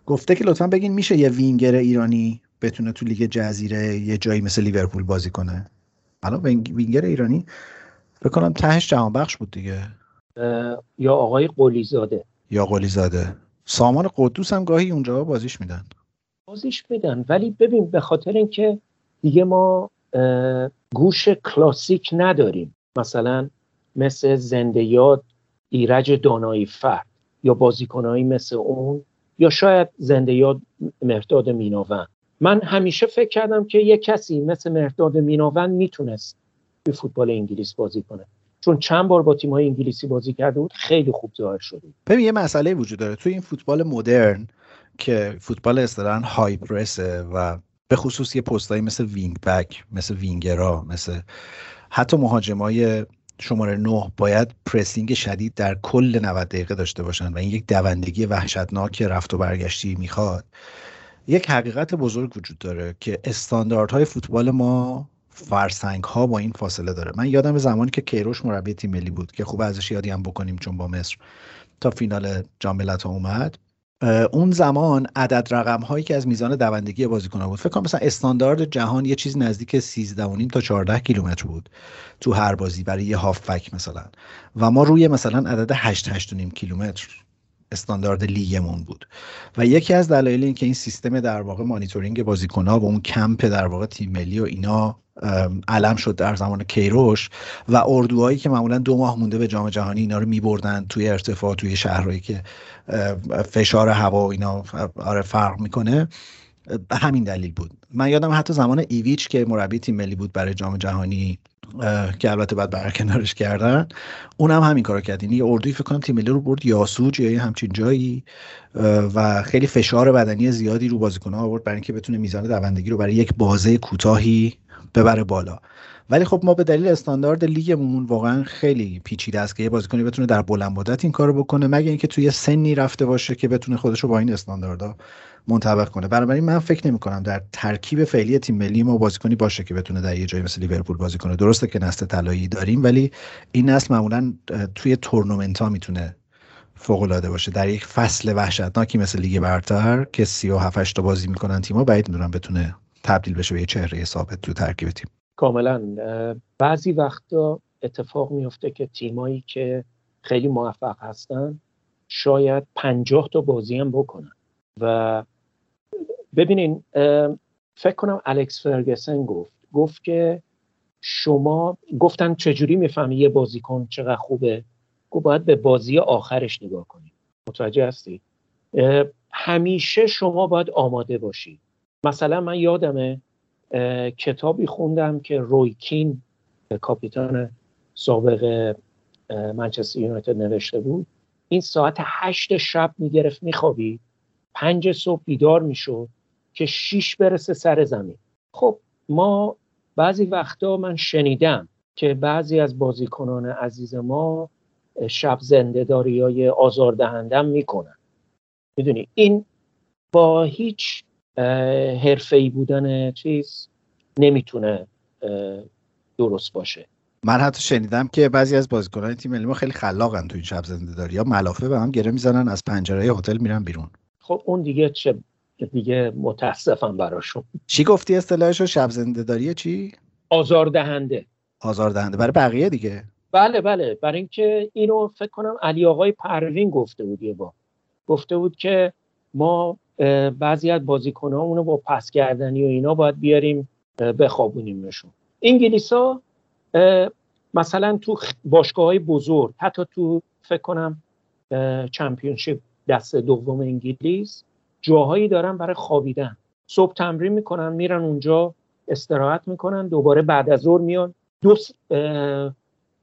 گفته که لطفاً بگین میشه یه وینگر ایرانی بتونه تو لیگ جزیره یه جایی مثل لیورپول بازی کنه؟ حالا وینگر ایرانی بکنم تهش جهانبخش بود دیگه، یا آقای قلیزاده. یا قلیزاده. سامان قدوس هم گاهی اونجا بازیش میدن. بازیش میدن ولی ببین به خاطر اینکه دیگه ما گوش کلاسیک نداریم، مثلا مثل زنده یاد ایرج دانایی فرد یا بازیکنایی مثل اون یا شاید زنده یاد مهرداد میناوند. من همیشه فکر کردم که یه کسی مثل مهرداد میناوند میتونست به فوتبال انگلیس بازی کنه، چون چند بار با تیم‌های انگلیسی بازی کرده بود، خیلی خوب ظاهر شده. ببین یه مسئله وجود داره توی این فوتبال مدرن که فوتبال اصطلاحاً های پرسه و به خصوص یه پستایی مثل وینگ بک، مثل وینگرا، مثل حتی مهاجمای شماره نه باید پرسینگ شدید در کل نود دقیقه داشته باشن و این یک دوندگی وحشتناک رفت و برگشتی میخواد. یک حقیقت بزرگ وجود داره که استانداردهای فوتبال ما فرسنگ‌ها با این فاصله داره. من یادم به زمانی که کیروش مربی تیم ملی بود که خوب ازش یادی هم بکنیم چون با مصر تا فینال جام ملت‌ها اومد، اون زمان عدد رقم هایی که از میزان دوندگی بازیکن‌ها بود، فکر کنم مثلا استاندارد جهان یه چیز نزدیک سیزده و نیم تا چهارده کیلومتر بود تو هر بازی برای یه هافبک مثلا، و ما روی مثلا عدد هشت هشت و نیم کیلومتر استاندارد لیگمون بود و یکی از دلایل این که این سیستم در واقع مانیتورینگ بازیکن‌ها و اون کمپ در واقع تیم ملی و اینا علم شد در زمان کیروش و اردوهایی که معمولا دو ماه مونده به جام جهانی اینا رو می‌بردن توی ارتفاع، توی شهرهایی که فشار هوا و اینا آره فرق میکنه، همین دلیل بود. من یادم حتی زمان ایویچ که مربی تیم ملی بود برای جام جهانی که البته بعد برکنارش کردن، اونم هم همین کارو کرد، یعنی اردوی فکر کنم تیم ملی رو برد یاسوج یا همچین جایی و خیلی فشار بدنی زیادی رو بازیکن‌ها آورد برای اینکه بتونه میزان دوندگی رو برای یک بازه کوتاهی ببره بالا. ولی خب ما به دلیل استاندارد لیگمون واقعا خیلی پیچیده است که یه بازیکنی بتونه در بلند مدت این کارو بکنه، مگه اینکه توی سنی رفته باشه که بتونه خودش رو با این استانداردها منطبق کنه. بنابراین من فکر نمی‌کنم در ترکیب فعلی تیم ملی ما بازیکنی باشه که بتونه در یه جایی مثل لیورپول بازی کنه. درسته که نسل طلایی داریم ولی این نسل معمولاً توی تورنمنت‌ها میتونه فوق‌العاده باشه. در یک فصل وحشتناکی مثل لیگ برتر که سی و هفت هشت تا بازی می‌کنن تیم‌ها، بعید می‌دونم بتونه تبدیل بشه به یه چهره ثابت تو ترکیب تیم. کاملاً بعضی وقتا اتفاق میفته که تیمایی که خیلی موفق هستن شاید پنجاه تا بازی هم بکنن و ببینین فکر کنم الکس فرگسن گفت گفت که شما گفتن چجوری میفهمی یه بازیکن چقدر خوبه؟ گفت باید به بازی آخرش نگاه کنی. متوجه هستی؟ همیشه شما باید آماده باشی. مثلا من یادمه کتابی خوندم که رویکین کاپیتان سابق منچستر یونایتد نوشته بود، این ساعت هشت شب میگرفت میخوابی، پنج صبح بیدار میشد که شیش برسه سر زمین. خب ما بعضی وقتا من شنیدم که بعضی از بازیکنان عزیز ما شب زنده‌داری های آزاردهنده میکنن. میدونی این با هیچ حرفه‌ای بودن چیز نمیتونه درست باشه. من حتی شنیدم که بعضی از بازیکنان تیم ملی ما خیلی خلاقن تو این شب زنده‌داری‌ها، ملافه به هم گره میزنن، از پنجره هتل میرن بیرون. خب اون دیگه چه دیگه متاسفم براشون. چی گفتی اصطلاحشو؟ شب زنده‌داری چی؟ آزاردهنده. آزاردهنده برای بقیه دیگه. بله بله، برای اینکه اینو فکر کنم علی آقای پروین گفته بود یه بار، گفته بود که ما بعضی از بازیکنامونو با پاس کردنی و اینا باید بیاریم بخوابونیمشون. انگلیسا مثلا تو باشگاه‌های بزرگ، حتی تو فکر کنم چمپیونشیپ دسته دوم انگلیس، جاهایی دارن برای خوابیدن. صبح تمرین میکنن، میرن اونجا استراحت میکنن، دوباره بعد از ظهر میان دو س... اه...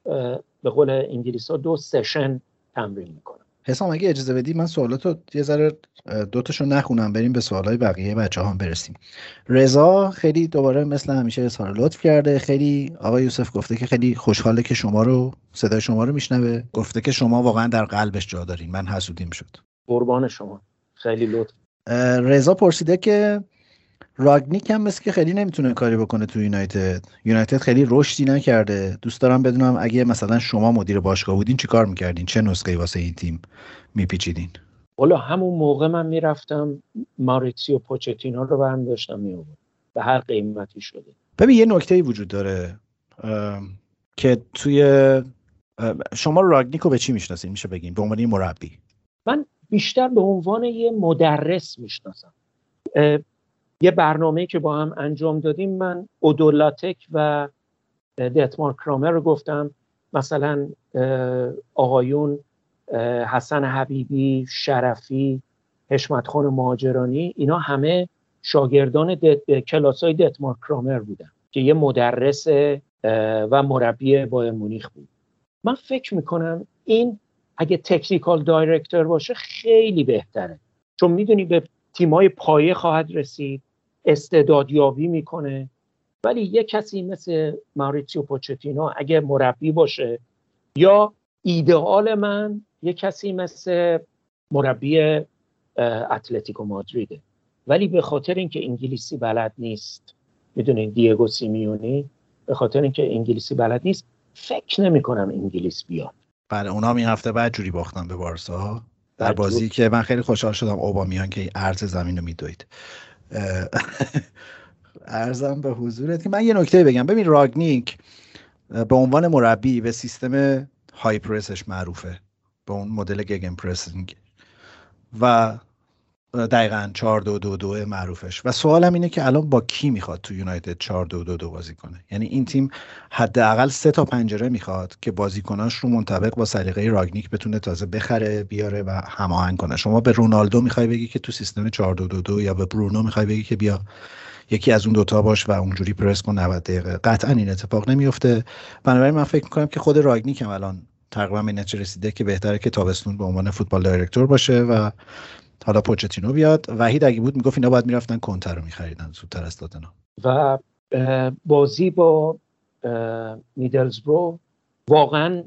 اه... به قول انگلیس‌ها دو سشن تمرین میکنن. حسام اگه اجازه بدی من سوالاتو یه ذره دوتاشو نخونم، بریم به سوالای بقیه بچه‌ها هم برسیم. رضا خیلی دوباره مثل همیشه اظهار لطف کرده، خیلی آقای یوسف گفته که خیلی خوشحاله که شما رو، صدای شما رو میشنوه، گفته که شما واقعا در قلبش جا دارین. من حسودیم شد. قربان شما، خیلی لطف. رضا پرسیده که راگنیک هم مثل که خیلی نمیتونه کاری بکنه تو یونایتد، یونایتد خیلی رشدی نکرده، دوست دارم بدونم اگه مثلا شما مدیر باشگاه بودین چی کار میکردین، چه نسخه‌ای واسه این تیم میپیچیدین؟ والا همون موقع من میرفتم ماریتزیو پوچتینو رو برم داشتم میآوردم، به هر قیمتی شده. ببین یه نکته‌ای وجود داره که توی شما راگنیکو به چی میشناسین، میشه بگین به عنوان مربی؟ من بیشتر به عنوان یه مدرس میشناسم. یه برنامه‌ای که با هم انجام دادیم، من اودولاتک و دتمار کرامر رو گفتم مثلا آقایون حسن حبیبی، شرفی، حشمتخان مهاجرانی، اینا همه شاگردان کلاس‌های دتمار کرامر بودن که یه مدرس و مربی بایر مونیخ بود. من فکر میکنم این اگه تکنیکال دایرکتور باشه خیلی بهتره، چون میدونی به تیمای پایه خواهد رسید، استعدادیابی میکنه. ولی یه کسی مثل ماریتزیو پوچتینو اگه مربی باشه، یا ایدئال من یه کسی مثل مربی اتلتیکو مادریده، ولی به خاطر اینکه انگلیسی بلد نیست، میدونین دیگو سیمیونی، به خاطر اینکه انگلیسی بلد نیست فکر نمی کنم انگلیس بیاد. بله اونا هم این هفته بعد جوری باختن به بارسا در بازی که من خیلی خوشحال شدم اوبامیان که عرض زمین رو میدوید. عرضم به حضورت که من یه نکته بگم. ببین راگنیک به عنوان مربی به سیستم های پرسش معروفه، به اون مدل گگن پرسینگ و دقیقاً چهار دو دو دو معروفش. و سوالم اینه که الان با کی میخواد تو یونایتد چهار دو دو دو بازی کنه؟ یعنی این تیم حداقل سه تا پنجره میخواد که بازیکناش رو منطبق با سلیقه راگنیک بتونه تازه بخره، بیاره و هماهنگ کنه. شما به رونالدو میخوای بگی که تو سیستم چهار دو دو دو، یا به برونو میخوای بگی که بیا یکی از اون دوتا باش و اونجوری پرس کن نود دقیقه، قطعاً این اتفاق نمیفته. بنابراین من فکر میکنم که خود راگنیک هم الان تقریباً به نتیجه رسیده که بهتره که تابستون به عنوان فوتبال دایرکتور باشه و حالا پوچتینو بیاد. وحید اگه بود میگفت اینا باید میرفتن کنتر رو میخریدن زودتر از تاتنهام. و بازی با میدلزبرو واقعا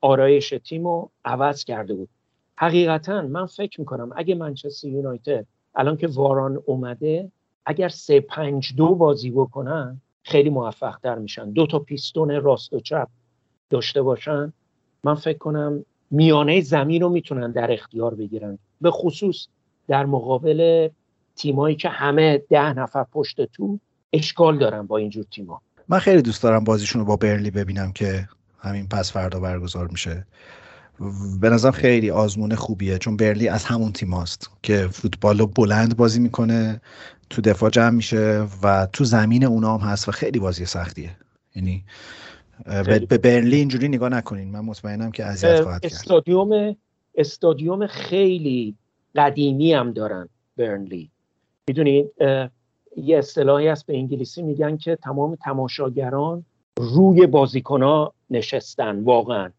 آرایش تیم رو عوض کرده بود. حقیقتا من فکر میکنم اگه منچستر یونایتد الان که واران اومده اگر سه پنج دو بازی بکنن خیلی موفق تر میشن، دو تا پیستون راست و چپ داشته باشن، من فکر کنم میانه زمین رو میتونن در اختیار بگیرن، به خصوص در مقابل تیمایی که همه ده نفر پشت تو اشکال دارن با اینجور تیما. من خیلی دوست دارم بازیشون رو با برنلی ببینم که همین پس فردا برگزار میشه. به نظرم خیلی آزمون خوبیه، چون برنلی از همون تیم هاست که فوتبال رو بلند بازی میکنه، تو دفاع جمع میشه و تو زمین اونا هم هست و خیلی بازی سختیه. یعنی به برنلی اینجوری نگاه نکنین، من مطمئنم که اذیت خواهد کرد. استادیوم استادیوم خیلی قدیمی هم دارن برنلی، میدونید یه اصطلاحی هست به انگلیسی میگن که تمام تماشاگران روی بازیکن‌ها نشستن، واقعا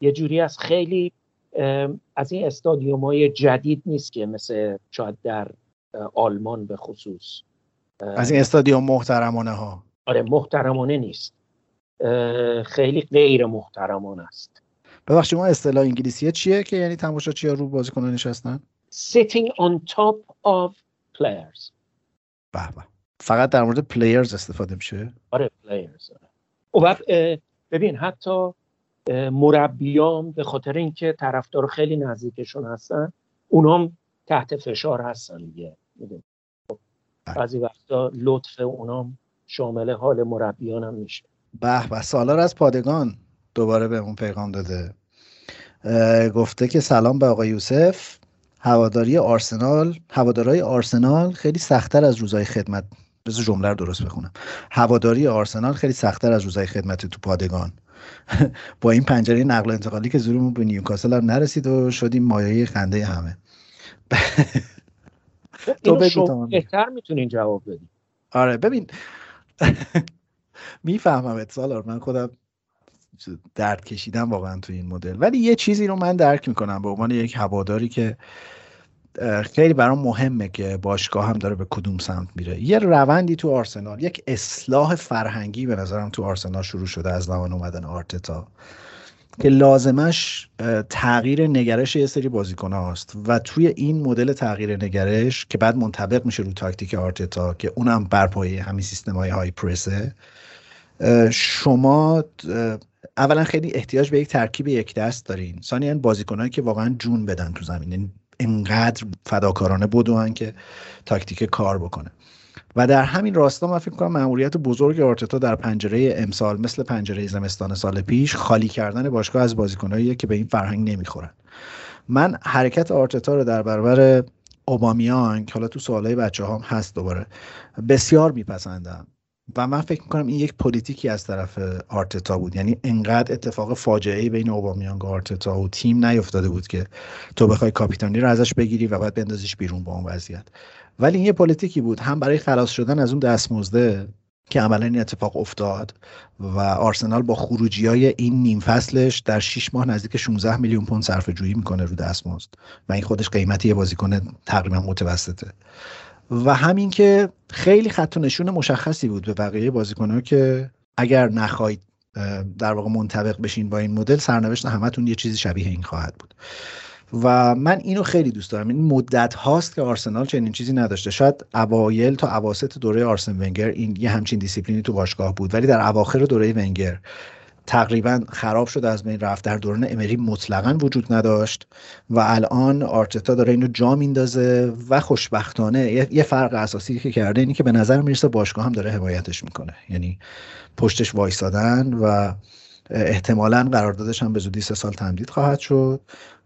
یه جوری از خیلی از این استادیوم‌های جدید نیست که مثل شاید در آلمان به خصوص از این استادیوم محترمانه ها. آره محترمانه نیست، خیلی غیر محترمانه است. ببخشید ما اصطلاح انگلیسیه چیه که یعنی تماشاگرها رو بازیکن‌ها نشستن؟ sitting on top of players. به به. فقط در مورد players استفاده میشه؟ آره players. و بعد ببین حتی مربیام به خاطر اینکه طرفدار خیلی نزدیکشون هستن، اونام تحت فشار هستن دیگه، میدونی. بعضی وقتا لطف اونام شامل حال مربیان هم میشه. به به. سالار از پادگان دوباره به اون پیغام داده، گفته که سلام به آقای یوسف، هواداری آرسنال، هوادارهای آرسنال خیلی سخت‌تر از روزهای خدمت، بذار جمله رو درست بخونم، هواداری آرسنال خیلی سخت‌تر از روزهای خدمت تو پادگان. با این پنجره نقل و انتقالی که زورمون به نیوکاسل هم نرسید و شدیم مایه خنده همه. تو بگو بهتر میتونین جواب بدین. آره ببین میفهممت سالار، من خودم درد کشیدم واقعا تو این مدل، ولی یه چیزی رو من درک میکنم به عنوان یک هواداری که خیلی برام مهمه که باشگاه هم داره به کدوم سمت میره. یه روندی تو آرسنال، یک اصلاح فرهنگی به نظرم تو آرسنال شروع شده از زمان اومدن آرتتا که لازمش تغییر نگرش یه سری بازیکن‌ها است و توی این مدل تغییر نگرش که بعد منطبق میشه رو تاکتیک آرتتا که اونم بر پایه همین سیستم‌های های پرسه، شما اولا خیلی احتیاج به یک ترکیب یک دست دارین، ثانیاً بازیکنایی که واقعاً جون بدن تو زمین، اینقدر فداکارانه بدون که تاکتیک کار بکنه. و در همین راستا من فکر می‌کنم مأموریت بزرگ آرتتا در پنجره امسال مثل پنجره زمستان سال پیش خالی کردن باشگاه از بازیکنایی که به این فرهنگ نمیخورن. من حرکت آرتتا رو در برابر اوبامیانگ، حالا تو سوالای بچه‌هام هست دوباره، بسیار میپسندم و من فکر می‌کنم این یک پلیتیکی از طرف آرتتا بود. یعنی انقدر اتفاق فاجعه‌ای بین اوبامیانگ و آرتتا و تیم نیفتاده بود که تو بخوای کاپیتانی رو ازش بگیری و بعد بندازیش بیرون با اون وضعیت. ولی این یه پلیتیکی بود هم برای خلاص شدن از اون دستمزده که عملاً این اتفاق افتاد و آرسنال با خروجی‌های این نیم فصلش در شش ماه نزدیک شانزده میلیون پوند صرفه‌جویی می‌کنه رو دستمزد و این خودش قیمتی یه بازیکن تقریباً متوسطه. و همین که خیلی خط و نشون مشخصی بود به بقیه بازیکن‌ها که اگر نخواید در واقع منطبق بشین با این مدل، سرنوشت همتون یه چیزی شبیه این خواهد بود. و من اینو خیلی دوست دارم. این مدت هاست که آرسنال چنین چیزی نداشته. شاید اوایل تا اواسط دوره آرسن ونگر این یه همچین دیسیپلینی تو باشگاه بود، ولی در اواخر دوره ونگر تقریبا خراب شد، از بین رفت. در دوران امری مطلقاً وجود نداشت و الان آرتتا داره اینو جا میندازه و خوشبختانه یه فرق اساسی که کرده اینی که به نظر میرسه باشگاه هم داره حمایتش میکنه، یعنی پشتش وایسادن و احتمالاً قراردادش هم به زودی سه سال تمدید خواهد شد.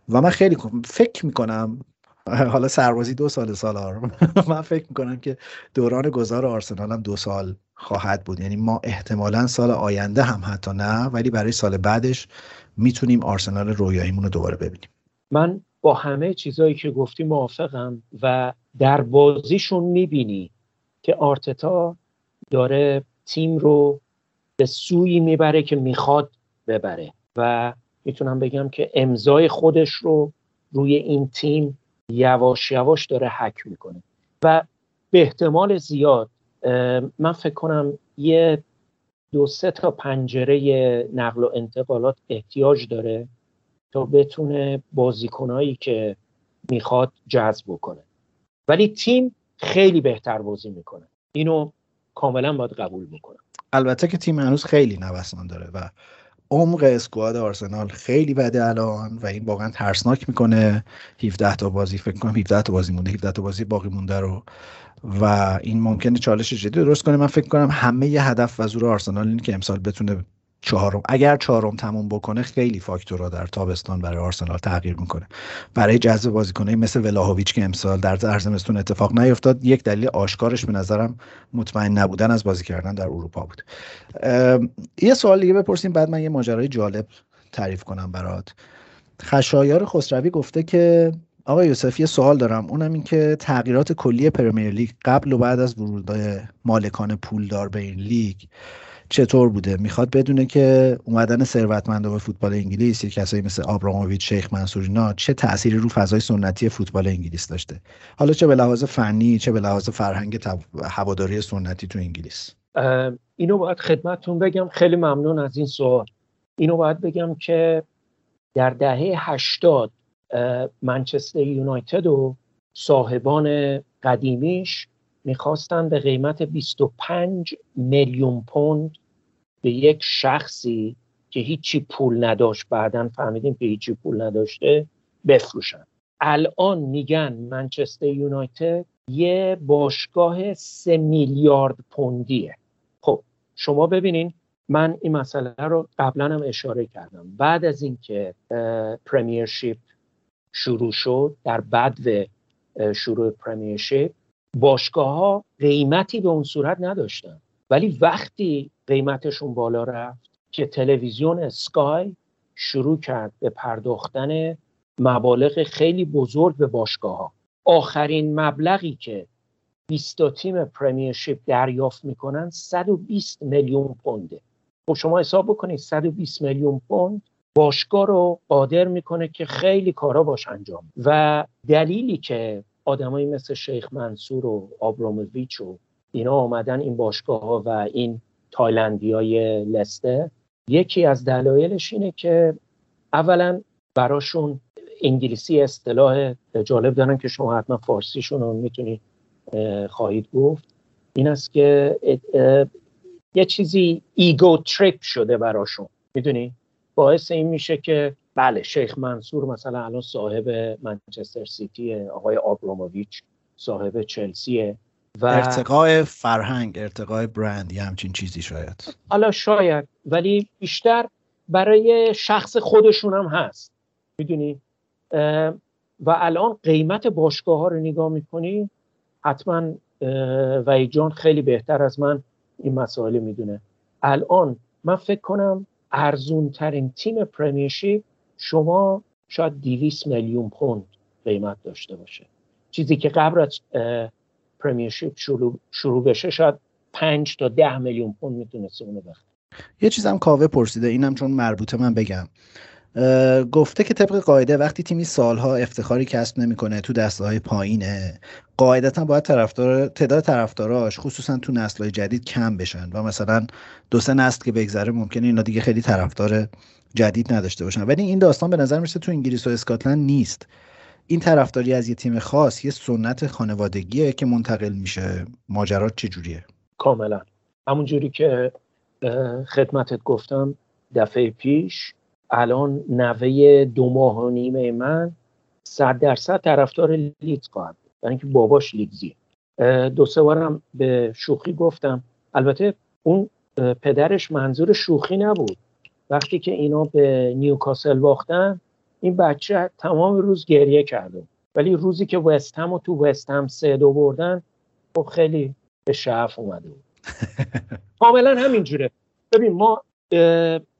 و من خیلی فکر میکنم، حالا سربازی دو سال سالار، من فکر میکنم که دوران گذار آرسنال هم دو سال خواهد بود. یعنی ما احتمالاً سال آینده هم حتی نه، ولی برای سال بعدش میتونیم آرسنال رویاییمون رو دوباره ببینیم. من با همه چیزایی که گفتی موافقم و در بازیشون میبینی که آرتتا داره تیم رو به سویی میبره که میخواد ببره و میتونم بگم که امضای خودش رو روی این تیم یواش یواش داره حک میکنه و به احتمال زیاد من فکر کنم یه دو سه تا پنجره نقل و انتقالات احتیاج داره تا بتونه بازیکنایی که میخواد جذب کنه، ولی تیم خیلی بهتر بازی میکنه، اینو کاملا باید قبول میکنم. البته که تیم هنوز خیلی نوسان داره و عمق اسکواد آرسنال خیلی بده الان و این واقعا ترسناک میکنه. هفده تا بازی فکر کنم هفده تا بازی مونده، هفده تا بازی باقی مونده رو و این ممکنه چالش جدی درست کنه. من فکر کنم همه ی هدف و زور آرسنال اینه که امسال بتونه چهارم، اگر چهارم تموم بکنه خیلی فاکتورها در تابستان برای آرسنال تغییر میکنه. برای جذب بازیکنایی مثل ولاهویچ که امسال در زمستون اتفاق نیفتاد، یک دلیل آشکارش به نظرم مطمئن نبودن از بازی کردن در اروپا بود. یه سوال دیگه بپرسیم بعد من یه ماجرای جالب تعریف کنم برات. خشایار خسروی گفته که آقای یوسف یه سوال دارم، اونم این که تغییرات کلی پرمیر لیگ قبل و بعد از ورود مالکان پولدار به این لیگ چطور بوده؟ میخواد بدونه که اومدن ثروتمندان فوتبال انگلیس، کسایی مثل آبراموویچ، شیخ منصور، اینا چه تأثیری رو فضای سنتی فوتبال انگلیس داشته، حالا چه به لحاظ فنی چه به لحاظ فرهنگ هواداری سنتی تو انگلیس. اینو باید خدمتتون بگم، خیلی ممنون از این سوال. اینو باید بگم که در دهه هشتاد منچستر یونایتد و صاحبان قدیمیش میخواستن به قیمت بیست و پنج میلیون پوند به یک شخصی که هیچی پول نداشت، بعداً فهمیدیم که هیچی پول نداشته، بفروشن. الان میگن منچستر یونایتد یه باشگاه سه میلیارد پوندیه. خب شما ببینین من این مسئله رو قبلا هم اشاره کردم. بعد از اینکه پرمیرشیپ شروع شد، در بدو شروع پرمیرشیپ باشگاه‌ها قیمتی به اون صورت نداشتن، ولی وقتی قیمتشون بالا رفت که تلویزیون اسکای شروع کرد به پرداختن مبالغ خیلی بزرگ به باشگاه‌ها. آخرین مبلغی که بیست تیم پرمیرشیپ دریافت میکنن صد و بیست میلیون پونده. خب شما حساب بکنید صد و بیست میلیون پوند باشگاه رو قادر میکنه که خیلی کارا باش انجام. و دلیلی که آدمایی مثل شیخ منصور و آبراموویچ و اینا آمدن این باشگاه ها و این تایلندی های لستر، یکی از دلایلش اینه که اولا براشون انگلیسی اصطلاح جالب دارن که شما حتما فارسیشون رو میتونید خواهید گفت، این است که ات ات یه چیزی ایگو تریپ شده براشون، میدونی؟ باعث این میشه که بله شیخ منصور مثلا الان صاحب منچستر سیتی، آقای آبراموویچ صاحب چلسیه و ارتقاء فرهنگ، ارتقاء برند، یه همچین چیزی شاید، حالا شاید، ولی بیشتر برای شخص خودشون هم هست، میدونی؟ و الان قیمت باشگاه ها رو نگاه میکنی، حتما وحید جان خیلی بهتر از من این مسائل میدونه. الان من فکر کنم ارزون ترین تیم پرمیرشیپ شما شاید دویست میلیون پوند قیمت داشته باشه، چیزی که قبل از پرمیرشیپ شروع, شروع بشه شاید پنج تا ده میلیون پوند میتونسته اونو بخره. یه چیزم کاوه پرسیده، اینم چون مربوطه من بگم، گفته که طبق قاعده وقتی تیمی سالها افتخاری کسب نمیکنه تو دسته‌های پایینه، قاعدتاً باید طرفدار تعداد طرفداراش خصوصا تو نسل‌های جدید کم بشن و مثلا دو سه نسل که بگذره ممکنه اینا دیگه خیلی طرفدار جدید نداشته باشن. ولی این داستان به نظر میشه تو انگلیس و اسکاتلند نیست. این طرفداری از یه تیم خاص یه سنت خانوادگیه که منتقل میشه. ماجرات چجوریه؟ کاملا همون جوری که خدمتت گفتم دفعه پیش، الان نوه دو ماه و نیمه من صد درصد طرفدار لیدز خواهد، برای اینکه باباش لیدزیه. دو سه بارم به شوخی گفتم، البته اون پدرش منظور شوخی نبود، وقتی که اینا به نیوکاسل باختن این بچه تمام روز گریه کرده، ولی روزی که وستهم و تو وستهم سه دو بردن خب خیلی به شعف اومده بود. کاملا همینجوره. ببین ما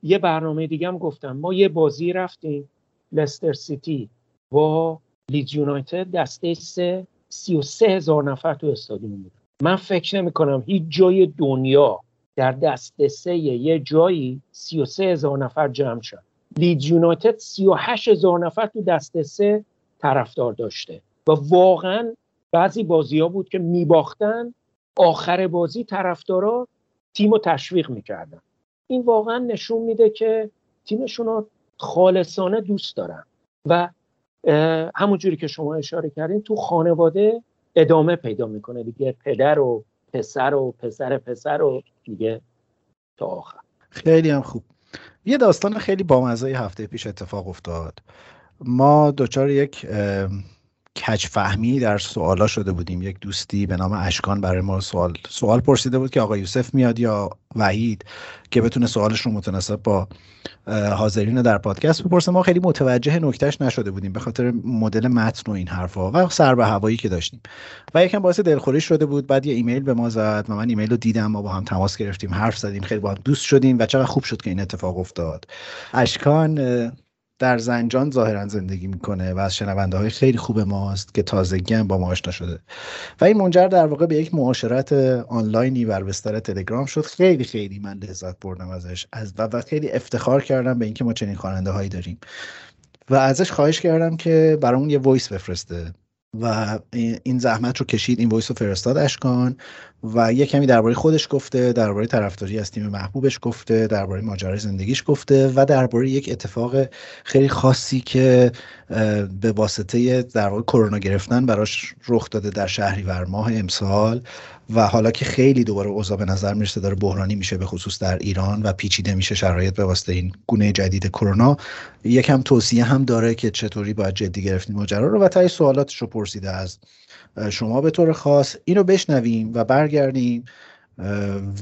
یه برنامه دیگه هم گفتم، ما یه بازی رفتیم لستر سیتی با لیدز یونایتد، دسته سه، سی و سه هزار نفر تو استادیوم بود. من فکر نمی کنم هیچ جای دنیا در دسته سه یه جایی سی و سه هزار نفر جمع شد. لیدز یونایتد سی و هشت هزار نفر تو دسته سه طرفدار داشته و واقعا بعضی بازی ها بود که میباختن، آخر بازی طرفدارا تیمو تشویق میکردن. این واقعا نشون میده که تیمشون رو خالصانه دوست دارن و همونجوری که شما اشاره کردین تو خانواده ادامه پیدا میکنه دیگه، پدر و پسر و پسر پسر و دیگه تا آخر. خیلی هم خوب. یه داستان خیلی بامزه هفته پیش اتفاق افتاد. ما دوچار یک کج فهمی در سوالا شده بودیم. یک دوستی به نام اشکان برای ما سوال سوال پرسیده بود که آقا یوسف میاد یا وحید که بتونه سوالش رو متناسب با حاضرین در پادکست بپرسه. ما خیلی متوجه نکتهش نشده بودیم به خاطر مدل متن و این حرفا و سر به هوایی که داشتیم و یکم باعث دلخوری شده بود. بعد یه ایمیل به ما زد و من ایمیل رو دیدم، ما با هم تماس گرفتیم، حرف زدیم، خیلی با هم دوست شدیم و چقدر خوب شد که این اتفاق افتاد. اشکان در زنجان ظاهرا زندگی میکنه و از شنونده های خیلی خوب ماست که تازگی هم با ما آشنا شده و این منجر در واقع به یک معاشرت آنلاینی بر بستر تلگرام شد. خیلی خیلی من لذت بردم ازش از و خیلی افتخار کردم به اینکه ما چنین خواننده هایی داریم و ازش خواهش کردم که برامون یه وایس بفرسته و این زحمت رو کشید، این وایس رو فرستاد اشکان و یه کمی درباره خودش گفته، درباره طرفداری از تیم محبوبش گفته، درباره ماجرای زندگیش گفته و درباره یک اتفاق خیلی خاصی که به واسطه در واقع کرونا گرفتن براش رخ داده در شهریور ماه امسال و حالا که خیلی دوباره اوضاع به نظر میرسه داره بحرانی میشه، به خصوص در ایران و پیچیده میشه شرایط به واسطه این گونه جدید کرونا، یکم توصیه هم داره که چطوری باید جدی گرفتیم ماجرا رو و تا سوالاتش رو پرسیده از شما به طور خاص. اینو بشنویم و برگردیم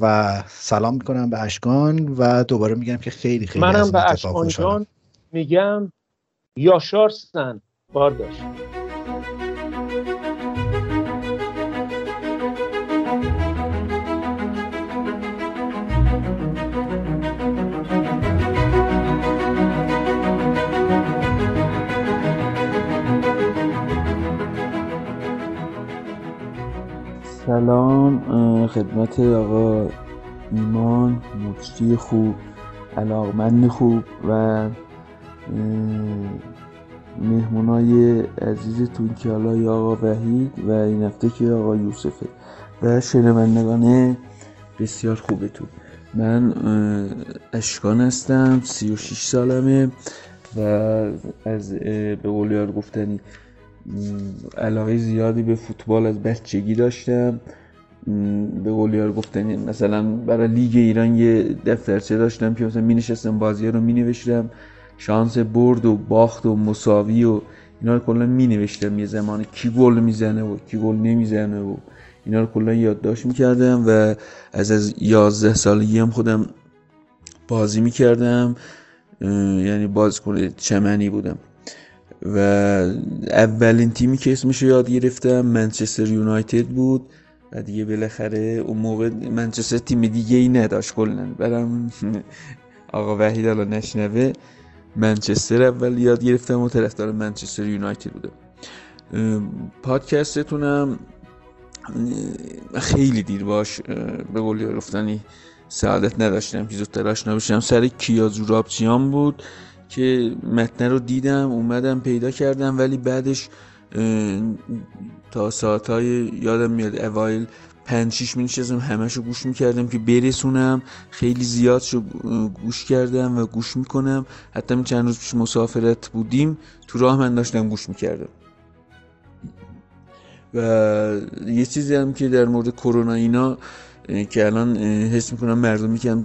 و سلام میکنم به اشکان و دوباره میگم که خیلی خیلی منم به اشکان جان میگم یاشارسن بارداش. سلام خدمت آقا ایمان، مجری خوب، علاقمند خوب و مهمونای عزیزتون که حالا آقا وحید و این هفته که آقا یوسفه و شنوندگان بسیار خوبتون. من اشکان هستم، سی و شش سالمه و از به قول یار گفتنی علاقه زیادی به فوتبال از بچگی داشتم. به قول یار گفتنی مثلا برای لیگ ایران یه دفترچه داشتم که مثلا می‌نشستم بازی‌ها رو می‌نوشتم، شانس برد و باخت و مساوی و اینا رو کلا می‌نوشتم، یه زمان کی گل میزنه و کی گل نمیزنه و اینا رو کلا یادداشت می‌کردم و از از یازده سالگی هم خودم بازی می‌کردم، یعنی بازیکن چمنی بودم و اولین تیمی که اسمش رو یاد گرفتم منچستر یونایتد بود و دیگه بالاخره اون موقع منچستر تیم دیگه ای نداشت کلاً. برام آقا وحید الان نشنوه، منچستر اول یاد گرفتم و طرفدار منچستر یونایتد بودم. پادکستتونم خیلی دیر باش به قول گفتنی سعادت نداشتم که زودتر آشنا بشم. سر کیازورابچیان بود که متن رو دیدم، اومدم پیدا کردم، ولی بعدش تا ساعت‌های یادم میاد اوایل پنج شیش می‌نشستم همه‌شو گوش می‌کردم که برسونم. خیلی زیادشو گوش کردم و گوش می‌کنم. حتی چند روز پیش مسافرت بودیم، تو راه من داشتم گوش می‌کردم. و یه چیزی هم که در مورد کرونا اینا که الان حس می‌کنم مردمی که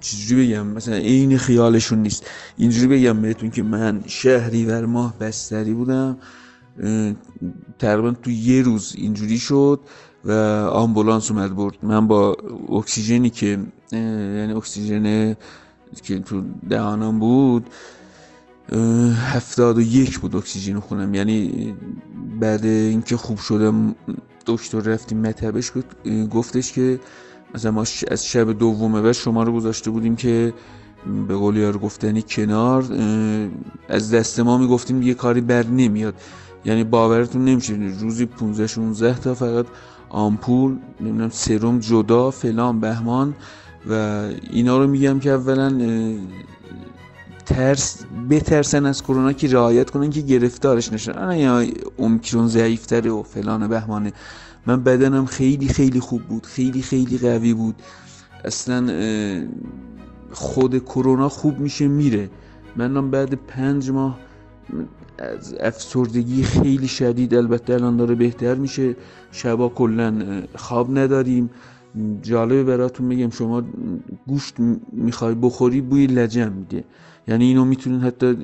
چجوری بگم مثلا این خیالشون نیست، اینجوری بگم بهتون که من شهریور ماه بستری بودم، تقریبا تو یه روز اینجوری شد و آمبولانس اومد برد. من با اکسیژنی که یعنی اکسیژن که تو دهانم بود هفتاد و یک بود اکسیژن خونم، یعنی بعد اینکه خوب شدم دکتر رفتیم مطبش گفتش که مثلا ما از شب دومه بعد شما رو گذاشته بودیم که به قول یار گفتنی کنار، از دست ما میگفتیم یه کاری بر نمیاد، یعنی باورتون نمیشه روزی پانزده شانزده تا فقط آمپول نمیدونم سرم جدا فلان بهمان و اینا رو میگم که اولا ترس بترسن از کرونا، که رعایت کنن که گرفتارش نشن، یعنی اومیکرون ضعیف‌تره و فلان بهمانه. من بدنم خیلی خیلی خوب بود، خیلی خیلی قوی بود، اصلا خود کرونا خوب میشه میره. منم بعد پنج ماه از افسردگی خیلی شدید، البته الان داره بهتر میشه، شبا کلا خواب نداریم. جالبه براتون میگم، شما گوشت میخوای بخوری بوی لجن میده، یعنی اینو میتونین حتی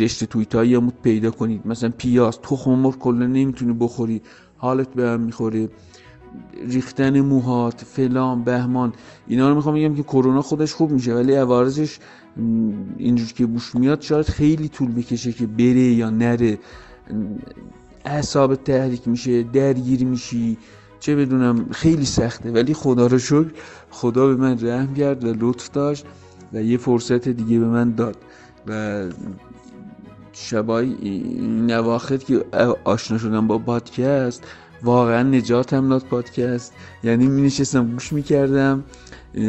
رشته توییتایی همون پیدا کنید، مثلا پیاز تخم مرغ کلا نمیتونی بخوری، حالت به هم میخوره، ریختن موهات فلان بهمان. اینا رو میخوام بگم که کرونا خودش خوب میشه ولی عوارضش اینجور که بوش میاد شاید خیلی طول بکشه که بره یا نره، اعصاب تحریک میشه، درگیر میشی، چه بدونم، خیلی سخته. ولی خدا رو شکر خدا به من رحم کرد و لطف داشت و یه فرصت دیگه به من داد و شبای نواخر که آشنا شدم با پادکست واقعا نجاتم داد پادکست، یعنی می نشستم گوش می کردم،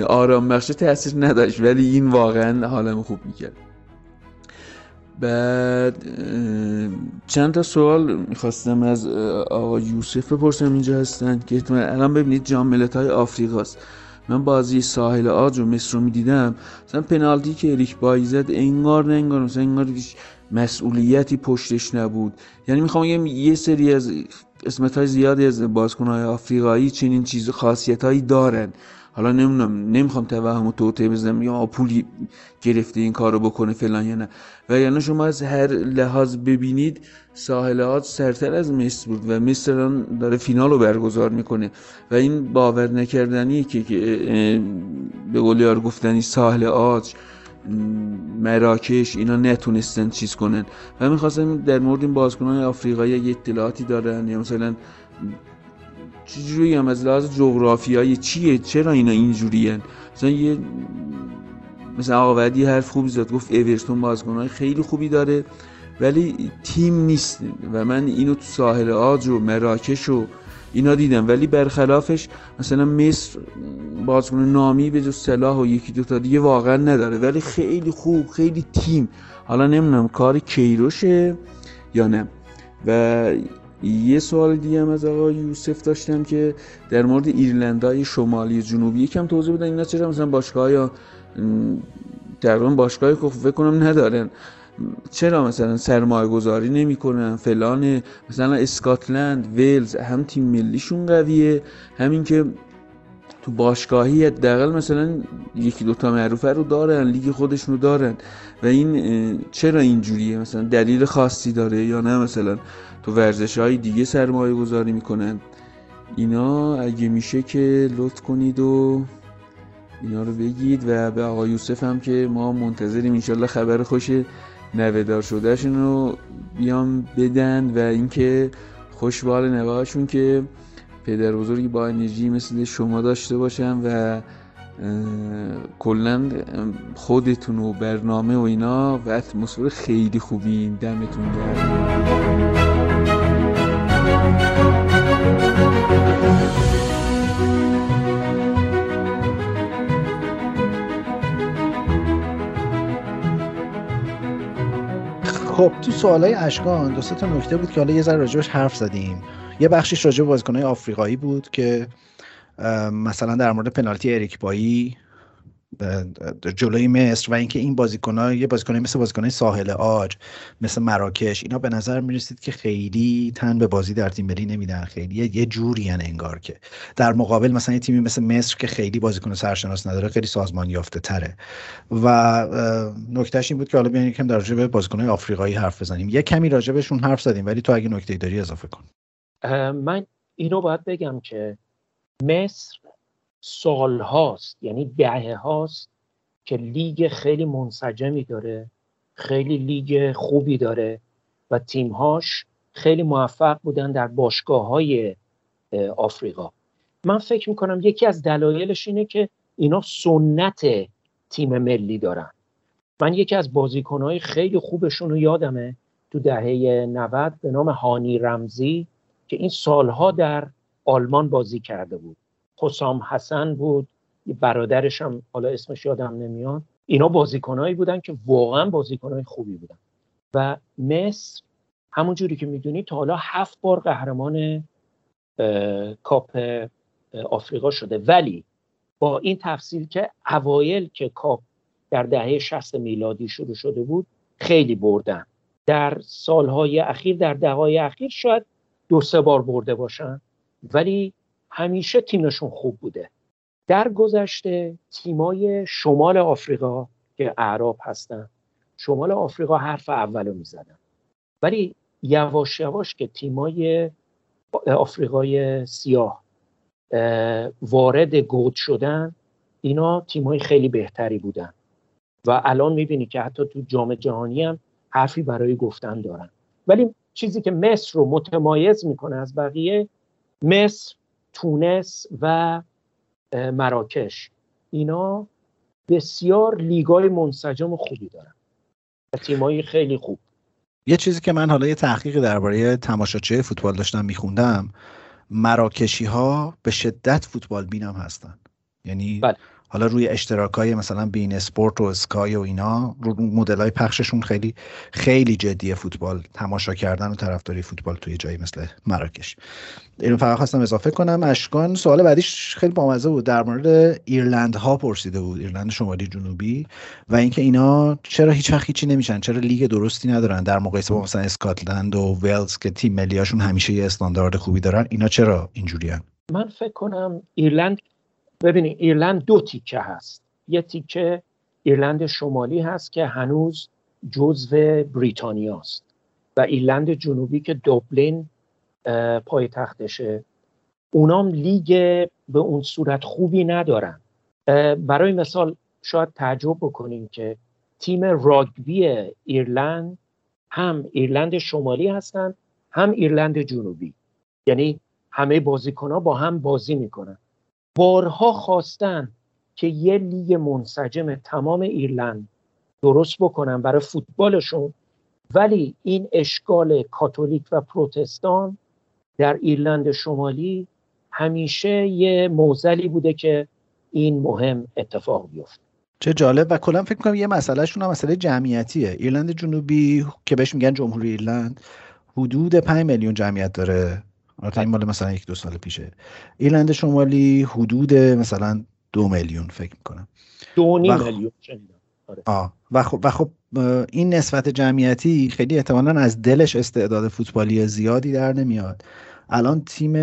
آرام بخش تأثیر نداشت ولی این واقعا حالم خوب می کرد. بعد چند تا سوال می خواستم از آقا یوسف بپرسم، اینجا هستن که احتمال الان ببینید جام ملت‌های آفریقاست. من بازی ساحل عاج و مصر رو می دیدم، مثلا پنالتی که اریک بای زد انگار نه انگار مثلا انگار مسئولیتی پشتش نبود، یعنی میخوام بگم یه سری از قسمت‌های زیادی از بازیکن‌های آفریقایی چنین چیز خاصیتایی دارن. حالا نمیدونم، نمیخوام توهمو توطئه بزنم یا پولی گرفته این کارو بکنه فلان یا نه، وگرنه شما از هر لحاظ ببینید ساحل عاج سرتر از مصر بود و مصر الان داره فینالو برگزار میکنه و این باور نکردنیه که به قول یار گفتنی ساحل عاج، مراکش اینا نتونستن چیز کنن. و میخواستم در مورد این بازیکنان آفریقایی یه اطلاعاتی دارن یا مثلا چجوری هم از لحاظ جغرافیایی چیه، چرا اینا اینجوریه. مثلا یه مثلا آقا وحید حرف خوبی زد، گفت اورتون بازیکنای خیلی خوبی داره ولی تیم نیست، و من اینو تو ساحل عاج و مراکش و اینا دیدم. ولی برخلافش مثلا مصر بازیکن نامی به جز صلاح و یکی دو تا دیگه واقعا نداره، ولی خیلی خوب، خیلی تیم. حالا نمیدونم کار کیروشه یا نه. و یه سوال دیگه هم از آقای یوسف داشتم که در مورد ایرلندای شمالی جنوبی یکم توضیح بدن اینا چرا مثلا باشگاه یا تقریبا باشگاهی که فکر کنم ندارن، چرا مثلا سرمایه گذاری نمی کنن فلان. مثلا اسکاتلند، ویلز هم تیم ملیشون قویه، همین که تو باشگاهی حداقل مثلا یکی دوتا معروفه رو دارن، لیگ خودشون رو دارن. و این چرا اینجوریه؟ مثلا دلیل خاصی داره یا نه؟ مثلا تو ورزش‌های دیگه سرمایه گذاری میکنن اینا. اگه میشه که لطف کنید و اینا رو بگید. و به آقای یوسف هم که ما منتظریم انشالله خبر خوش نوه‌دار شدهشون رو بیام بدن، و اینکه خوش به حال نوه‌هاشون که پدر بزرگی با انرژی مثل شما داشته باشن. و کلا خودتون و برنامه و اینا و اتمسفر خیلی خوبی، دمتون گرم. خب تو سوالای اشکان دو سه تا نکته بود که حالا یه ذره راجبش حرف زدیم. یه بخشیش راجع به بازیکن‌های آفریقایی بود که مثلا در مورد پنالتی اریک بایی جلوی مصر و اینکه این بازیکن‌ها، یه بازیکنایی مثل بازیکن‌های ساحل عاج، مثل مراکش، اینا به نظر می‌رسید که خیلی تن به بازی در تیم ملی نمیدن، خیلی یه جورین انگار که در مقابل مثلا یه تیمی مثل مصر که خیلی بازیکن سرشناس نداره، خیلی سازمان یافته تره. و نکتهش این بود که حالا بیان یکم در رابطه با بازیکن‌های آفریقایی حرف بزنیم. یه کمی راجبشون حرف زدیم ولی تو اگه نکته‌ای داری اضافه کن. من اینو باید بگم که مصر سال هاست، یعنی دهه هاست که لیگ خیلی منسجمی داره، خیلی لیگ خوبی داره و تیمهاش خیلی موفق بودن در باشگاه های آفریقا. من فکر میکنم یکی از دلایلش اینه که اینا سنت تیم ملی دارن. من یکی از بازیکنهای خیلی خوبشون رو یادمه تو دهه نود به نام هانی رمزی که این سالها در آلمان بازی کرده بود. حسام حسن بود، برادرش هم حالا اسمش یادم نمیاد. اینا بازیکنایی بودن که واقعا بازیکنای خوبی بودن و مصر همون جوری که میدونی تا حالا هفت بار قهرمان کاپ آفریقا شده، ولی با این تفصیل که اوایل که کاپ در دهه شصت میلادی شروع شده بود خیلی بردن، در سالهای اخیر، در دههای اخیر شاید دو سه بار برده باشن، ولی همیشه تیمشون خوب بوده. در گذشته تیمای شمال آفریقا که اعراب هستن، شمال آفریقا حرف اولو میزدن، ولی یواش یواش که تیمای آفریقای سیاه وارد گود شدن، اینا تیمای خیلی بهتری بودن و الان میبینی که حتی تو جام جهانی هم حرفی برای گفتن دارن. ولی چیزی که مصر رو متمایز میکنه از بقیه، مصر، تونس و مراکش، اینا بسیار لیگای منسجم و خوبی دارن و تیمایی خیلی خوب. یه چیزی که من حالا یه تحقیقی درباره تماشاچی فوتبال داشتم میخوندم، مراکشی ها به شدت فوتبال بین هم هستن، یعنی بله. حالا روی اشتراکای مثلا بین اسپورت و اسکای و اینا رو مدلای پخششون خیلی خیلی جدیه فوتبال، تماشا کردن و طرفداری فوتبال توی جایی مثل مراکش. اینو فقط خواستم اضافه کنم. اشکان سوال بعدیش خیلی بامزه بود، در مورد ایرلند ها پرسیده بود، ایرلند شمالی جنوبی، و اینکه اینا چرا هیچ وقت هیچی نمیشن، چرا لیگ درستی ندارن در مقایسه با مثلا اسکاتلند و ولز که تیم ملیاشون همیشه یه استاندارد خوبی دارن، اینا چرا اینجوریان؟ من فکر کنم ایرلند ببینید ایرلند دو تیکه هست، یه تیکه ایرلند شمالی هست که هنوز جزو بریتانیا است و ایرلند جنوبی که دوبلین پایتختشه، اونام لیگ به اون صورت خوبی ندارن. برای مثال شاید تعجب بکنیم که تیم راگبی ایرلند هم ایرلند شمالی هستن هم ایرلند جنوبی، یعنی همه بازیکن‌ها با هم بازی میکنن. بارها خواستن که یه لیگ منسجم تمام ایرلند درست بکنن برای فوتبالشون، ولی این اشکال کاتولیک و پروتستان در ایرلند شمالی همیشه یه معضلی بوده که این مهم اتفاق بیفته. چه جالب. و کلا فکر می‌کنم یه مسئلهشون هم مسئله جمعیتیه. ایرلند جمهوری که بهش میگن جمهوری ایرلند حدود پنج میلیون جمعیت داره، البته این مال مثلا یک دو سال پیشه. ایرلند شمالی حدود مثلا دو میلیون فکر می‌کنم. دو و نیم میلیون شنیدم. آره. آه. و خب و خب این نسبت جمعیتی خیلی احتمالاً از دلش استعداد فوتبالی زیادی در نمیاد. الان تیم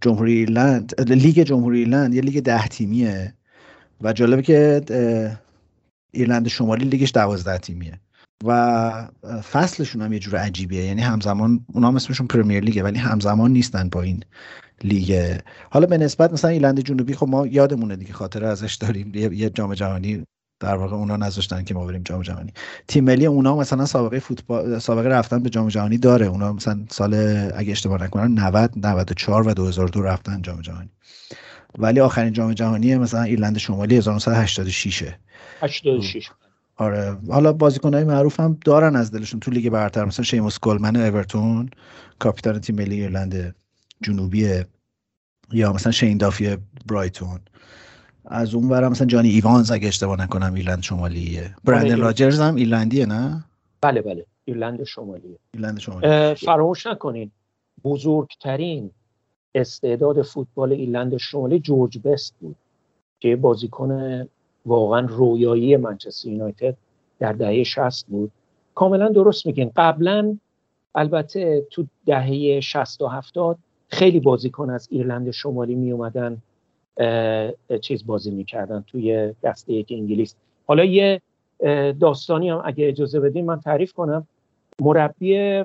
جمهوری ایرلند، لیگ جمهوری ایرلند یه لیگ ده تیمیه و جالبه که ایرلند شمالی لیگش دوازده تیمیه و فصلشون هم یه جور عجیبیه، یعنی همزمان اونا هم اسمشون پرمیر لیگه ولی همزمان نیستن با این لیگ. حالا به نسبت مثلا ایرلند جنوبی خب ما یادمونه دیگه، خاطره ازش داریم، یه جام جهانی در واقع اونا نذاشتن که ما بریم جام جهانی. تیم ملی اونا مثلا سابقه فوتبال، سابقه رفتن به جام جهانی داره. اونا مثلا سال اگه اشتباه نکنم نود، نود و چهار و دو هزار و دو رفتن جام جهانی، ولی آخرین جام جهانی مثلا ایرلند شمالی هزار و نهصد و هشتاد و شش هشتاد و شش. آره حالا بازیکن‌های معروف هم دارن از دلشون تو لیگ برتر، مثلا شیموس کولمن اورتون کاپیتان تیم ملی ایرلند جنوبیه، یا مثلا شین دافی برایتون. از اون ور مثلا جانی ایوانز اگه اشتباه نکنم ایرلند شمالیه. برندن راجرز هم ایرلندیه نه؟ بله بله ایرلند شمالیه. ایرلند شمالی. فراموش نکنین بزرگترین استعداد فوتبال ایرلند شمالی جورج بست بود که بازیکن واقعا رویایی منچستر یونایتد در دهه شصت بود. کاملا درست میگین. قبلا البته تو دهه شصت و هفتاد خیلی بازیکن از ایرلند شمالی می اومدن چیز بازی میکردن توی دسته یک انگلیس. حالا یه داستانی هم اگه اجازه بدین من تعریف کنم. مربی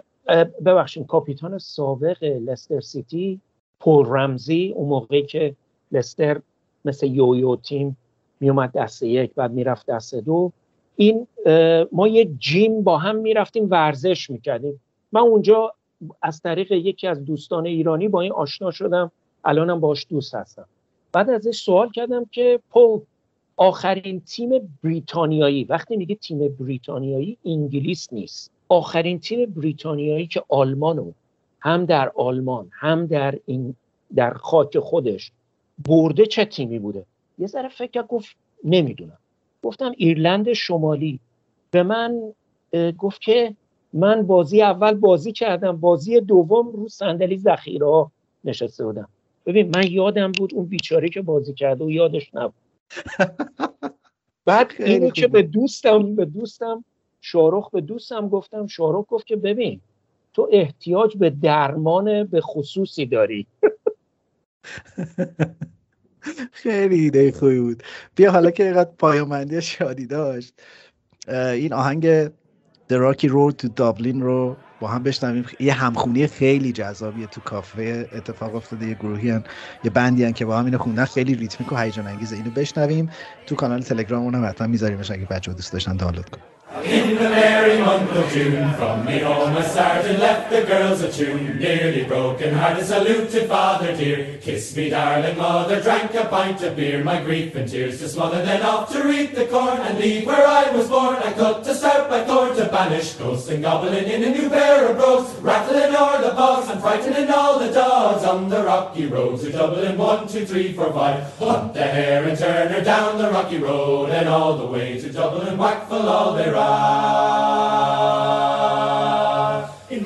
ببخشید کاپیتان سابق لستر سیتی پول رمزی، اون موقعی که لستر مثل یویو تیم میومد دسته یک بعد میرفت دسته دو، این ما یه جیم با هم میرفتیم ورزش میکردیم. من اونجا از طریق یکی از دوستان ایرانی با این آشنا شدم، الانم باش دوست هستم. بعد ازش سوال کردم که پول آخرین تیم بریتانیایی، وقتی میگه تیم بریتانیایی انگلیس نیست، آخرین تیم بریتانیایی که آلمانو هم در آلمان هم در این در خاک خودش برده چه تیمی بوده؟ یه ذره فکر گفت نمیدونم. گفتم ایرلند شمالی. به من گفت که من بازی اول بازی کردم، بازی دوم رو صندلی ذخیره‌ها نشسته بودم. ببین من یادم بود اون بیچاره که بازی کرده و یادش نبود. بعد اینو که به دوستم به دوستم شاروخ به دوستم گفتم، شاروخ گفت که ببین تو احتیاج به درمان به خصوصی داری. خیلی ایده خوبی بود. بیا حالا که اینقدر پایامندی شادی داشت، این آهنگ The Rocky Road to Dublin رو با هم بشنویم. یه همخونی خیلی جذابیه، تو کافه اتفاق افتاده، یه گروهی هن، یه بندی هن که با هم اینو خوندن، خیلی ریتمیک و هیجان انگیزه. اینو بشنویم. تو کانال تلگرامون هم حتما میذاریمش اگه بچه‌ها دوست داشتن دانلود کن. In the merry month of June, from me home a sergeant left the girls a tune. Nearly broken hearted, saluted father dear. Kiss me darling mother, drank a pint of beer. My grief and tears to smother, then off to reap the corn and leave where I was born. I cut to stout my thorn to banish ghosts and goblin in a new pair of brogues, rattling o'er the bogs and frightening all the dogs on the rocky road to Dublin. One, two, three, four, five. Hunt the hare and turn her down the rocky road and all the way to Dublin. Whackful all they ride. In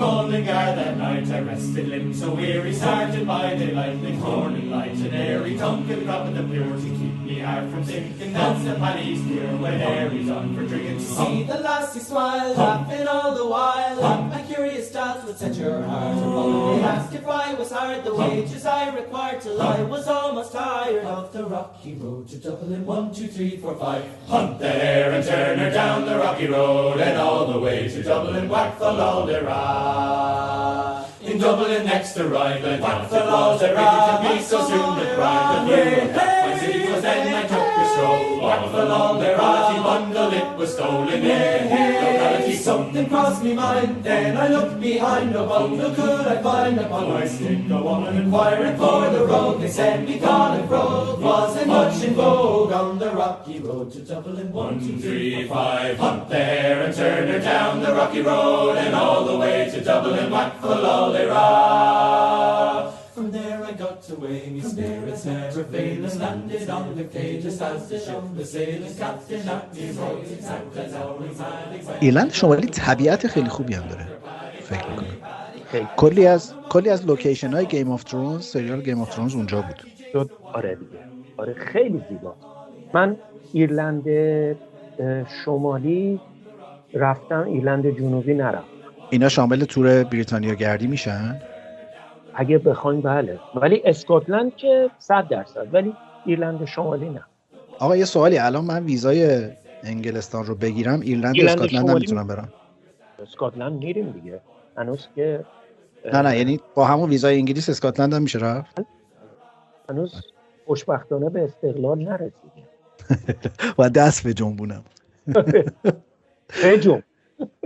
morning air that night I rested limbs so weary, started by daylight, the morning light, and airy tongue can drop in the beer to keep me out from sinking. That's the paddy's beer when airy's on for drinking. To see the lassie smile, laughing all the while, at my curious doubts would set your heart upon. They asked if I was hard, the wages I required, till I was almost tired of the rocky road to Dublin. One, two, three, four, five. Hunt the hare and turn her down the rocky road, and all the way to Dublin, Wackfall all the ride. In Dublin next to Ryland, what the laws are ready to be so soon to cry. The new my seat was then I took a stroll. What the law their arty bundle, it was stolen. Hey, hey, locality, something crossed me mind. Then I looked behind, no bundle could I find. Upon my stick, go on and inquiring for the road. They said me Connacht Road wasn't much in vogue on the rocky road to Dublin. One, two, three, five, hunt there and turn her down the rocky road, and all the way to Dublin, whack for the law. From there I got away, me spirits never failing, landed on the cage just as the ship was sailing, captain at me rose exactly as always. ایرلند شمالی طبیعت خیلی خوبی هم داره فکر می‌کنم. کلی از کلی از لوکیشن‌های گیم آف ترونز، سریال گیم آف ترونز اونجا بود. آره دیگه. آره خیلی زیبا. من ایرلند شمالی رفتم، ایرلند جنوبی نرفتم. اینا شامل تور بریتانیا گردی میشن؟ اگه بخوایم بله، ولی اسکاتلند که صد درصد، ولی ایرلند شمالی نه. آقا یه سوالی، الان من ویزای انگلستان رو بگیرم ایرلند و اسکاتلند نمیتونم برم؟ اسکاتلند میریم دیگه هنوز که نه نه یعنی با همون ویزای انگلیس اسکاتلند هم میشه رفت؟ هنوز خوشبختانه به استقلال نرسیدیم و دست به جنبونم به جنب.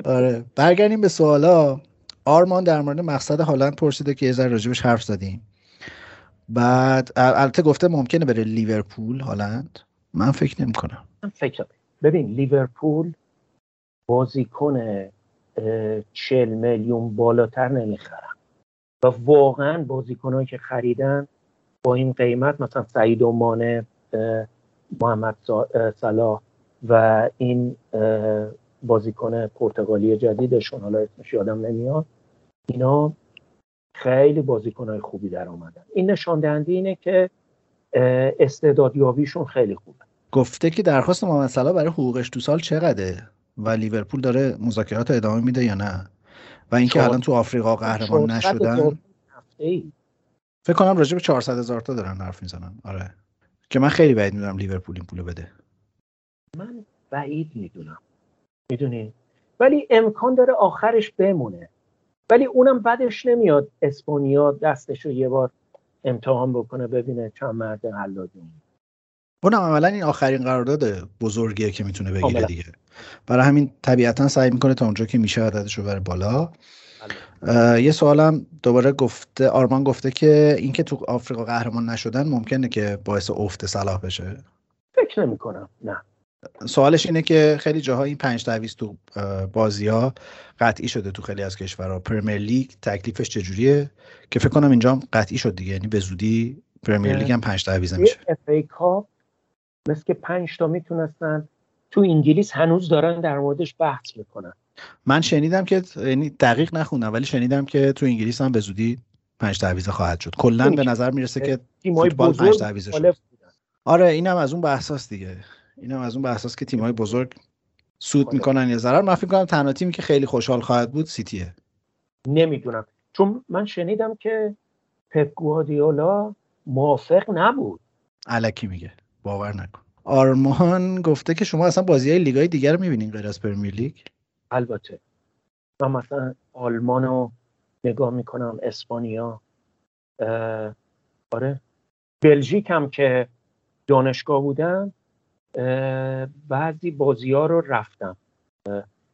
آره برگردیم به سوالا. آرمان در مورد مقصد هالند پرسیده که یه ذره راجبش حرف زدیم. بعد البته گفته ممکنه بره لیورپول هالند. من فکر نمی‌کنم. من فکر ببین لیورپول بازیکن چهل میلیون بالاتر نمیخرن و واقعا بازیکنایی که خریدن با این قیمت، مثلا سعید و مانه، محمد صلاح و این بازیکن پرتغالی جدیدشون، حالا اسمش یادم نمیاد، اینا خیلی بازیکنای خوبی در اومدن. این نشان دهنده اینه که استعدادیابیشون خیلی خوبه. گفته که درخواست محمد صلاح برای حقوقش تو سال چقدره و لیورپول داره مذاکرات ادامه میده یا نه، و اینکه الان تو آفریقا قهرمان نشدن. فکر کنم راجع به چهارصد هزار تا دارن حرف میزنن. آره که من خیلی بعید میدونم لیورپول این پولو بده. من بعید میدونم، میدونی، ولی امکان داره آخرش بمونه، ولی اونم بعدش نمیاد اسپانیا دستش رو یه بار امتحان بکنه ببینه چند مرد حلاجون. اونم عملا این آخرین قرارداد بزرگیه که میتونه بگیره آملا. دیگه برای همین طبیعتا سعی میکنه تا اونجا که میشه عددش رو بره بالا. یه سوالم دوباره گفته آرمان، گفته که اینکه تو آفریقا قهرمان نشدن ممکنه که باعث افت صلاح بشه. فکر نمیکنم، نه. سوالش اینه که خیلی جاها این پنج تعویض تو بازی‌ها قطعی شده تو خیلی از کشورها. پرمیر لیگ تکلیفش چجوریه که فکر کنم اینجا هم قطعی شد دیگه، یعنی به زودی پرمیر لیگ هم پنج تعویض میشه. اف ای کاپ مثل که پنج تا میتونستن، تو انگلیس هنوز دارن در موردش بحث میکنن. من شنیدم که، یعنی دقیق نخوندم ولی شنیدم که تو انگلیس هم به زودی پنج تعویض خواهد شد. کلا به نظر میرسه که فوتبال پنج تعویض شد. آره اینم از اون بحثاست دیگه. اینم از اون به اساس که تیم‌های بزرگ سود میکنن یا ضرر. من فکر می‌کنم تنها تیمی که خیلی خوشحال خواهد بود سیتیه. نمیدونم، چون من شنیدم که پپ گواردیولا موافق نبود. الکی میگه، باور نکن. آرمان گفته که شما اصلا بازی‌های لیگ‌های دیگه رو می‌بینین غیر از پرمیر لیگ؟ البته. من مثلا آلمانو نگاه می‌کنم، اسپانیا، آره بلژیک هم که دانشگاه بودم بعضی بازی‌ها رو رفتم.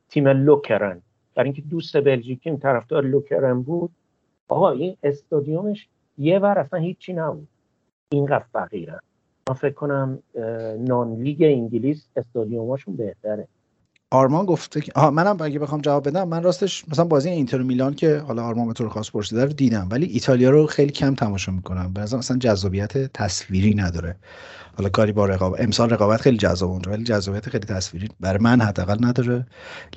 تیم لوکرن، برای اینکه دوست بلژیکیم طرفدار لوکرن بود. آقا این استادیومش یه ور اصلا هیچی نبود، اینقدر فقیرن. من فکر کنم نان لیگ انگلیس استادیوماشون بهتره. آرمان گفته که آها منم اگه بخوام جواب بدم، من راستش مثلا بازی اینتر و میلان که حالا آرمان به طور خاص پرسیده رو دیدم، ولی ایتالیا رو خیلی کم تماشا میکنم، به نظرم اصلا جذابیت تصویری نداره. حالا کاری با رقابت، امسال رقابت خیلی جذاب اونجا، ولی جذابیت خیلی تصویری برای من حداقل نداره.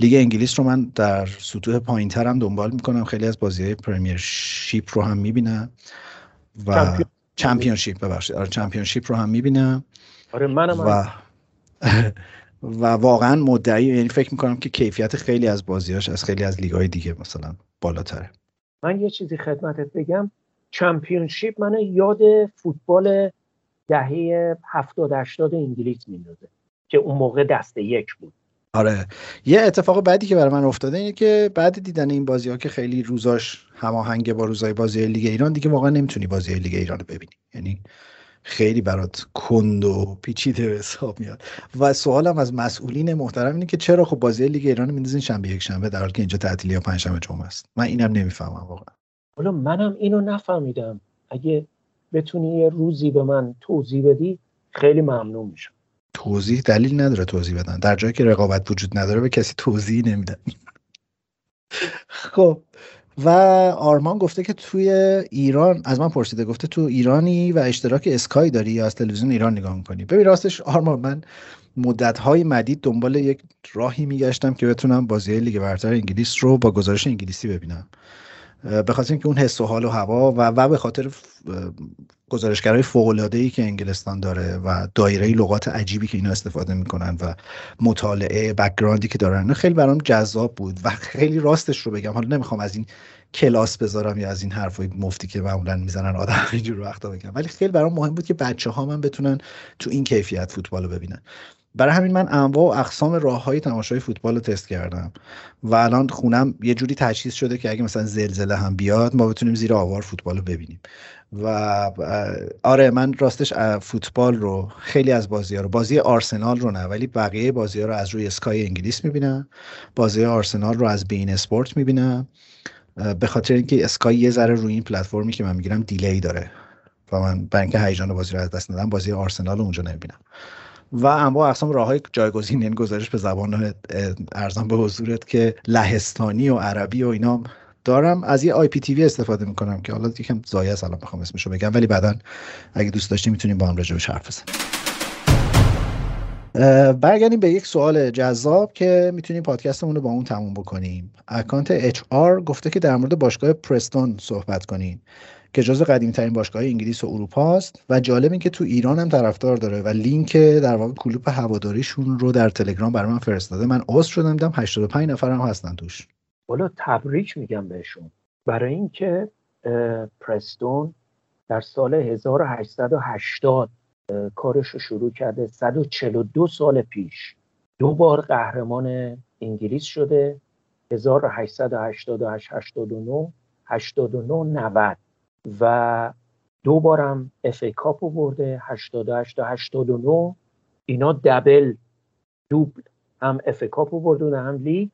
لیگ انگلیس رو من در سطوح پایین‌تر هم دنبال میکنم، خیلی از بازی‌های پرمیرشیپ رو هم میبینم و چمپیونشیپ ببخشید آره چمپیونشیپ رو هم میبینم. آره منم و... و واقعا مدعی، یعنی فکر میکنم که کیفیت خیلی از بازیاش از خیلی از لیگ‌های دیگه مثلا بالاتره. من یه چیزی خدمتت بگم، چمپیونشیپ من یاد فوتبال دهه هفتاد هشتاد انگلیس میندازه که اون موقع دسته یک بود. آره یه اتفاق بعدی که برای من افتاده اینه که بعد دیدن این بازی‌ها که خیلی روزاش هماهنگ با روزای بازی لیگ ایران دیگه، واقعا نمیتونی بازی لیگ ایران رو ببینی، یعنی خیلی برات کند و پیچیده به حساب میاد. و سوالم از مسئولین محترم اینه که چرا خب بازی لیگ ایران میندازین شنبه یک شنبه در حالی که اینجا تعطیلی یا پنجشنبه جمعه است؟ من اینم نمیفهمم واقعا. حالا منم اینو نفهمیدم، اگه بتونی یه روزی به من توضیح بدی خیلی ممنون میشم. توضیح دلیل نداره توضیح بدن، در جایی که رقابت وجود نداره به کسی توضیح نمیدن. خب و آرمان گفته که توی ایران، از من پرسیده گفته تو ایرانی و اشتراک اسکای داری یا از تلویزیون ایران نگاه میکنی؟ ببین راستش آرمان، من مدت‌های مدید دنبال یک راهی میگشتم که بتونم بازی لیگ برتر انگلیس رو با گزارش انگلیسی ببینم، به خاطر اینکه اون حس و حال و هوا و و به خاطر گزارشگرای فوق‌العاده‌ای که انگلستان داره و دایره لغات عجیبی که اینا استفاده میکنن و مطالعه بک‌گراندی که دارن، خیلی برام جذاب بود. و خیلی راستش رو بگم، حالا نمیخوام از این کلاس بذارم یا از این حرفای مفتی که معمولا میزنن آدم اینجور وقتا بگم، ولی خیلی برام مهم بود که بچه‌ها من بتونن تو این کیفیت فوتبال رو ببینن. برای همین من انواع و اقسام راه‌های تماشای فوتبال رو تست کردم و الان خونم یه جوری تجهیز شده که اگه مثلا زلزله هم بیاد ما بتونیم زیر آوار فوتبال رو ببینیم. و آره من راستش فوتبال رو، خیلی از بازی‌ها رو، بازی آرسنال رو نه ولی بقیه بازی‌ها رو از روی اسکای انگلیس می‌بینم، بازی آرسنال رو از بین اسپورت می‌بینم، به خاطر اینکه اسکای یه ذره روی این پلتفرمی که من می‌گیرم دیلی داره و من برای اینکه هیجان بازی رو از دست ندم بازی آرسنال رو اونجا نمی‌بینم. و انواع اقسام راه‌های جایگزین، یعنی گزارش به زبان ارزان به حضورت که لهستانی و عربی و اینا دارم. از یه آی پی تی وی استفاده میکنم که حالا یکم زایه است الان بخوام اسمشو بگم، ولی بعدا اگه دوست داشتیم میتونیم با هم راجعش حرف بزنیم. برگردیم به یک سوال جذاب که میتونیم پادکستمون رو با اون تموم بکنیم. اکانت اچ آر گفته که در مورد باشگاه پرستون صحبت کنین که جزو قدیمی‌ترین باشگاه‌های انگلیس و اروپا است و جالب این که تو ایران هم طرفدار داره و لینک در واقع کلوپ هواداریشون رو در تلگرام برای من فرستاده. من عضو شدم، دیدم هشتاد و پنج نفر هم هستن توش. والا تبریک میگم بهشون، برای اینکه پرستون در سال هزار و هشتصد و هشتاد کارش رو شروع کرده، صد و چهل و دو سال پیش دو بار قهرمان انگلیس شده، هزار و هشتصد و هشتاد و هشت هشتاد و نه هشتاد و نه نود و دو بارم اف ای کاپ رو برده، هشتاد و هشت تا هشتاد و نه. اینا دبل دوبل، هم اف ای کاپ رو بردن هم لیگ.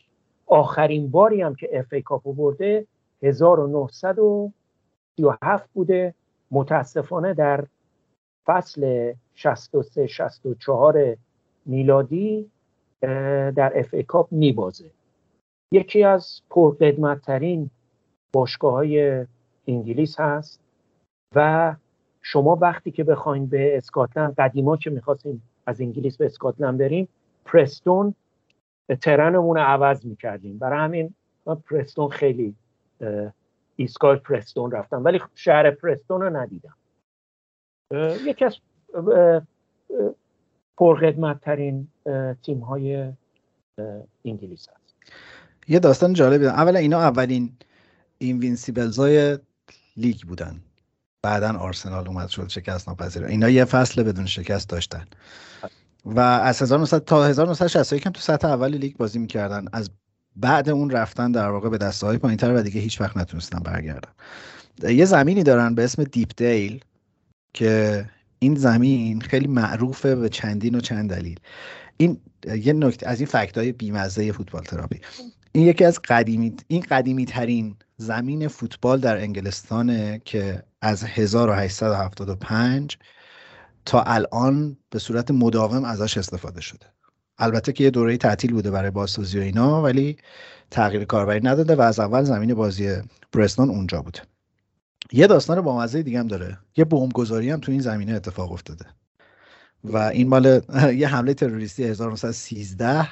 آخرین باری هم که اف ای کاپ رو برده هزار و نهصد و سی و هفت بوده، متاسفانه در فصل شصت و سه شصت و چهار میلادی در اف ای کاپ میبازه. یکی از پرقدمت‌ترین باشگاه‌های انگلیس هست و شما وقتی که بخواین به اسکاتلند، قدیما که میخواستیم از انگلیس به اسکاتلند بریم، پرستون ترنمون عوض میکردیم. برای همین من پرستون خیلی ایستگاه پرستون رفتم ولی شهر پرستون رو ندیدم. یکی از پرقدمت‌ترین تیم‌های انگلیس هست. یه داستان جالب دیدم، اولا اینا اولین اینوینسیبلزای لیگ بودن، بعدن آرسنال اومد شد شکست ناپذیر. اینا یه فصل بدون شکست داشتن و از هزار و نهصد تا هزار و نهصد و شصت و یک هم تو سطح اول لیگ بازی میکردن. از بعد اون رفتن در واقع به دسته‌های پایین‌تر و دیگه هیچ وقت نتونستن برگردن. یه زمینی دارن به اسم دیپ دیل که این زمین خیلی معروفه به چندین و چند دلیل. این یه نکته از این فکت‌های بیمزه فوتبال تراپی، این یکی از قدیمی این قدیمی ترین زمین فوتبال در انگلستانه که از هزار و هشتصد و هفتاد و پنج تا الان به صورت مداوم ازش استفاده شده البته که یه دوره تعطیل بوده برای بازسازی و اینا، ولی تغییر کاربری نداده و از اول زمین بازی برستون اونجا بوده. یه داستان بامزه دیگه هم داره. یه بمبگذاری هم تو این زمینه اتفاق افتاده و این مال یه حمله تروریستی هزار و نهصد و سیزده.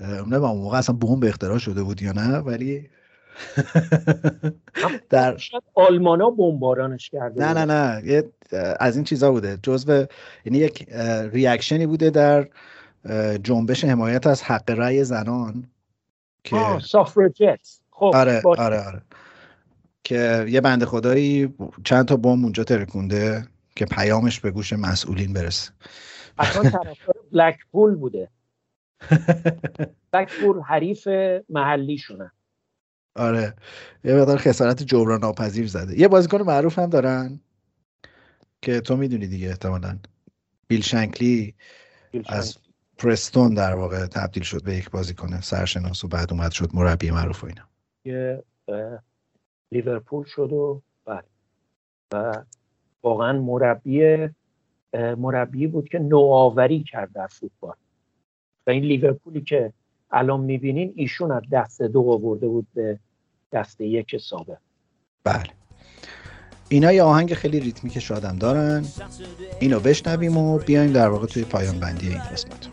اون موقع موقع اصلا بمب اختراع شده بود یا نه، ولی در شاید آلمانا بمبارانش کرده. نه نه نه یه از این چیزا بوده، جزو یعنی یک ریاکشنی بوده در جنبش حمایت از حق رأی زنان که سافرجت. خب آره آره آره که یه بنده خدایی چند تا بمب اونجا ترکونده که پیامش به گوش مسئولین برسه. اصلا طرفدار بلکپول بوده. بلکپول حریف محلی شونه. آره یه مقدار خسارت جبران ناپذیر زده. یه بازیکن معروف هم دارن که تو میدونی دیگه احتمالاً، بیل شنکلی از پرستون در واقع تبدیل شد به یک بازیکن سرشناس و بعد اومد شد مربی معروف و اینا. یه لیورپول شد و بعد و واقعا مربی مربی بود که نوآوری کرد در فوتبال. و این لیورپولی که الان میبینین ایشون از دست دو آورده بود به دست یک سابق. بله اینا یه آهنگ خیلی ریتمیک شادم دارن، اینو بشنویم و بیایم در واقع توی پایان بندی این قسمت.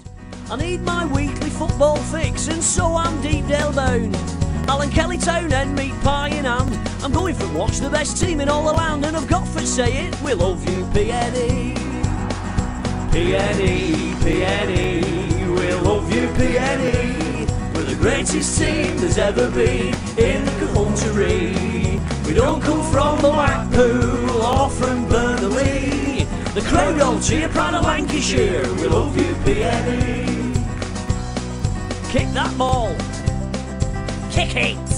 I need my weekly football fix and so I'm deep down bound. Alan Kelly Town and meat pie in hand. I'm going for watch the best team in all the land and I've got for say it we love you پی ان ای. پی ان ای پی ان ای we love you پی ان ای. We're the greatest team there's ever been in the country. We don't come from Blackpool or from Burnley. The crowd all cheer, proud of Lancashire. We love you, پی ان ای. Kick that ball. Kick it.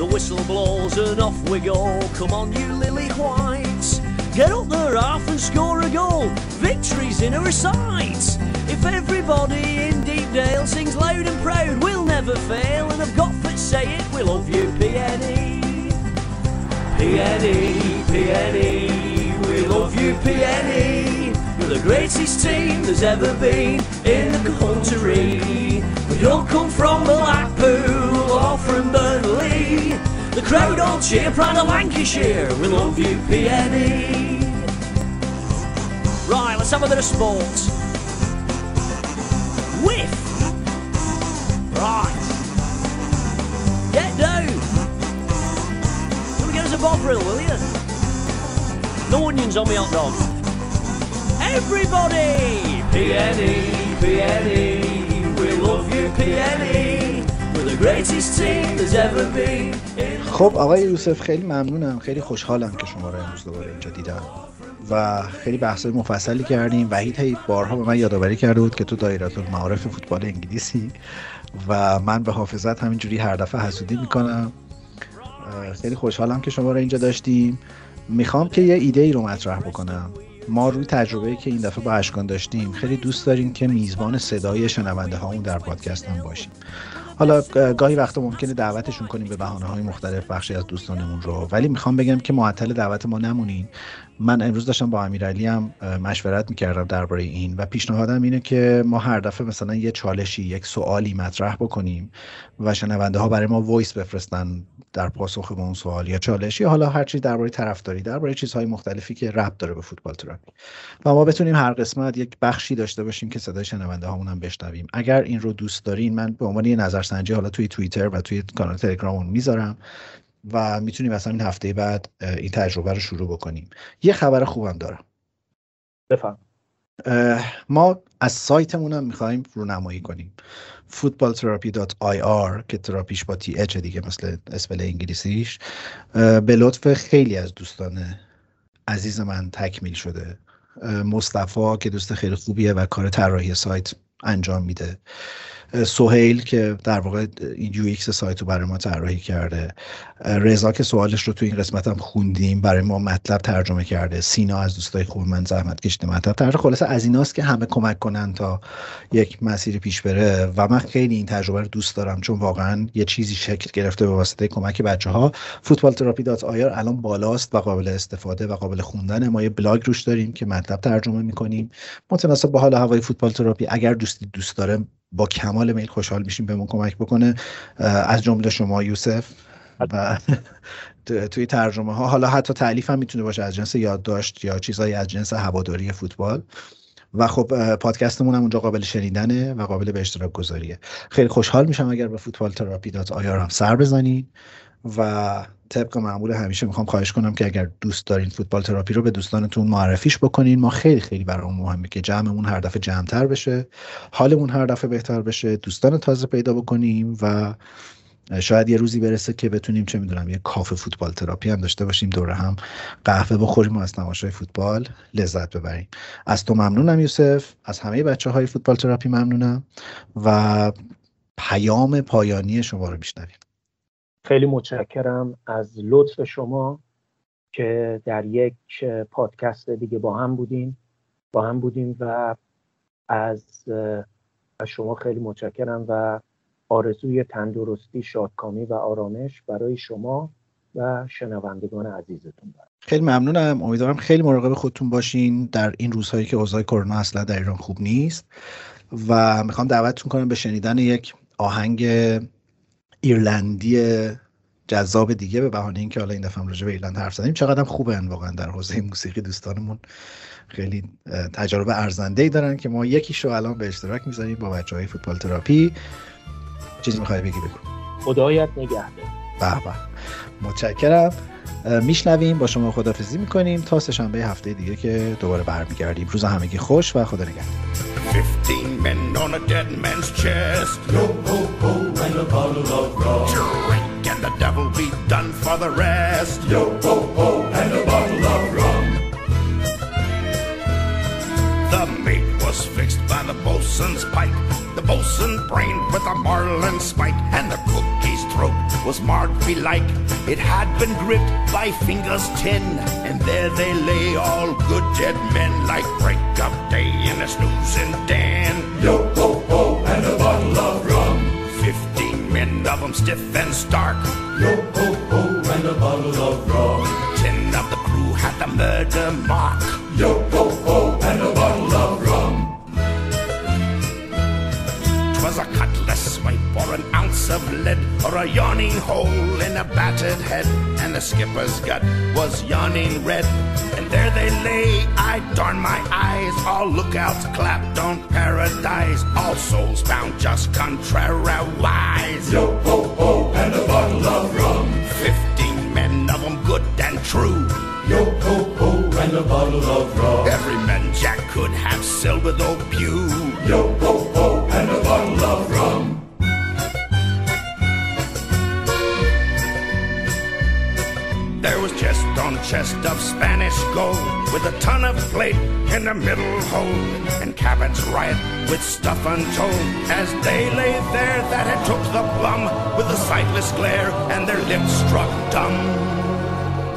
The whistle blows and off we go. Come on, you lily whites. Get up there half and score a goal. Victory's in our sights. If everybody in Deepdale sings loud and proud, we'll never fail. And I've got to say it, we love you, پی ان ای. پی ان ای, پی ان ای, we love you پی ان ای. You're the greatest team there's ever been in the country. We don't come from Blackpool or from Burnley. The crowd all cheer, proud of Lancashire. We love you پی ان ای. Right, let's have a bit of sport. Whiff. Right. Get down. A Bovril, will you? No onions on me hot dog. Everybody! پی ان ای, پی ان ای, we love you پی ان ای. We're the greatest team there's ever been. خب آقای یوسف خیلی ممنونم، خیلی خوشحالم که شما رو امروز دوباره اینجا دیدم و خیلی بحثای مفصلی کردیم. وحید هی بارها به من یادآوری کرده بود که تو دایره‌تون معارف فوتبال انگلیسی و من به حافظت همینجوری هر دفعه حسودی میکنم. خیلی خوشحالم که شما رو اینجا داشتیم. میخوام که یه ایده ای رو مطرح بکنم. ما روی تجربه‌ای که این دفعه با اشکان داشتیم خیلی دوست داریم که میزبان صدای شنونده هامون در پادکست هم باشیم. حالا گاهی وقتا ممکنه دعوتشون کنیم به بهانه‌های مختلف بخشی از دوستانمون رو، ولی میخوام بگم که معطل دعوت ما نمونین. من امروز داشتم با امیرعلی هم مشورت میکردم درباره این و پیشنهادم اینه که ما هر دفعه مثلا یه چالشی، یک سوالی مطرح بکنیم و شنونده ها برای ما وایس بفرستن در پاسخ به اون سوال یا چالشی، حالا هر چی درباره طرفداری، درباره چیزهای مختلفی که ربط داره به فوتبال تراپی و ما بتونیم هر قسمت یک بخشی داشته باشیم که صدای شنونده هامون هم بشنویم. اگر این رو دوست دارین من به عنوان یه نظرسنجی حالا توی توییتر و توی کانال تلگرامون میذارم و میتونیم مثلا این هفته بعد این تجربه رو شروع بکنیم. یه خبر خوبم دارم. بفهم. ما از سایتمون هم میخوایم رونمایی کنیم. فوتبال تراپی دات آی آر که تراپیش با تی اچ دیگه مثل اسپل انگلیسیش، به لطف خیلی از دوستان عزیز من تکمیل شده. مصطفی که دوست خیلی خوبیه و کار طراحی سایت انجام میده، سهیل که در واقع یو ایکس سایت رو برای ما طراحی کرده، رضا که سوالش رو تو این قسمت هم خوندیم برای ما مطلب ترجمه کرده، سینا از دوستای خوب من زحمت کشیده مطلب ترجمه. خلاصه از ایناست که همه کمک کنن تا یک مسیر پیش بره و من خیلی این تجربه رو دوست دارم چون واقعا یه چیزی شکل گرفته به واسطه کمک بچه‌ها. فوتبال تراپی دات آی آر الان بالاست و قابل استفاده و قابل خوندنه. ما یه بلاگ روش داریم که مطلب ترجمه می‌کنیم متناسب با حال هوای فوتبال تراپی. اگر دوستی دوست داره با کمال میل خوشحال میشیم بهمون کمک بکنه، از جمله شما یوسف و توی ترجمه ها، حالا حتی تالیف هم میتونه باشه از جنس یادداشت یا چیزای از جنس هواداری فوتبال. و خب پادکستمون هم اونجا قابل شنیدنه و قابل به اشتراک گذاریه. خیلی خوشحال میشم اگر به فوتبال تراپی دات آی آر هم سر بزنین و طبق معمول همیشه میخوام خواهش کنم که اگر دوست دارین فوتبال تراپی رو به دوستانتون معرفیش بکنین. ما خیلی خیلی برامون مهمه که جمعمون هر دفعه جمع‌تر بشه، حالمون هر دفعه بهتر بشه، دوستان تازه پیدا بکنیم و شاید یه روزی برسه که بتونیم چه میدونم یه کافه فوتبال تراپی هم داشته باشیم، دوره هم قهوه بخوریم و از تماشای فوتبال لذت ببریم. از تو ممنونم یوسف، از همه بچه‌های فوتبال تراپی ممنونم و پیام پایانی شما رو میشنویم. خیلی متشکرم از لطف شما که در یک پادکست دیگه با هم بودیم با هم بودیم و از شما خیلی متشکرم و آرزوی تندرستی، شادکامی و آرامش برای شما و شنوندگان عزیزتون دارم. خیلی ممنونم. امیدوارم خیلی مراقب خودتون باشین در این روزهایی که اوضاع کرونا اصلا در ایران خوب نیست و میخوام دعوتتون کنم به شنیدن یک آهنگ ایرلندی جذاب دیگه به بهانه اینکه حالا این دفعه هم راجع به ایرلند حرف زدیم. چقدرم خوبن واقعا در حوزه موسیقی، دوستانمون خیلی تجربه ارزنده‌ای دارن که ما یکیشو الان به اشتراک می‌ذاریم با بچه‌های فوتبال تراپی. چیزی می‌خوای بگی بگو. خدایت نگهدار. به به. متشکرم. میشنویم، با شما خداحافظی می‌کنیم تا سه شنبه هفته دیگه که دوباره برمیگردیم. روز همگی خوش و خدا نگهدار. Fifteen men on a dead man's chest. Yo ho ho and a bottle of rum. Drink and the devil be done for the rest. Yo ho ho and a bottle of rum. The mate was fixed by the bosun's pipe. The bosun brained with a marlin spike, and the cookie's throat was marked belike. It had been gripped by fingers ten, and there they lay, all good dead men, like break of day in a snoozing den. Yo ho ho and a bottle of rum. Fifteen men of them stiff and stark. Yo ho ho and a bottle of rum. Ten of the crew had the murder mark. Yo ho ho and a bottle of rum. Was a cutlass swipe or an ounce of lead or a yawning hole in a battered head, and the skipper's gut was yawning red, and there they lay, I darn my eyes, all lookouts clapped on paradise, all souls bound just contrariwise. Yo ho ho and a bottle of rum. Fifteen men of them good and true. Yo ho ho and a bottle of rum. Every man jack could have silver though pew. Yo ho ho and a bottle of rum. There was chest on chest of Spanish gold with a ton of plate in the middle hole, and cabots riot with stuff untold as they lay there that had took the plum with a sightless glare, and their lips struck dumb.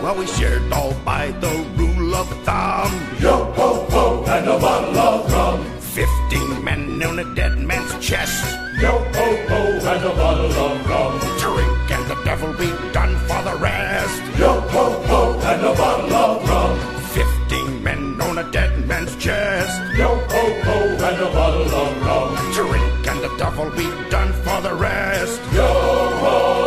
Well, we shared all by the rule of thumb. Yo ho ho and a bottle of rum. Fifteen men on a dead man's chest. Yo ho ho and a bottle of rum. Drink and the devil be done for the rest. Yo ho ho and a bottle of rum. Fifteen men on a dead man's chest. Yo ho ho and a bottle of rum. Drink and the devil be done for the rest. Yo ho.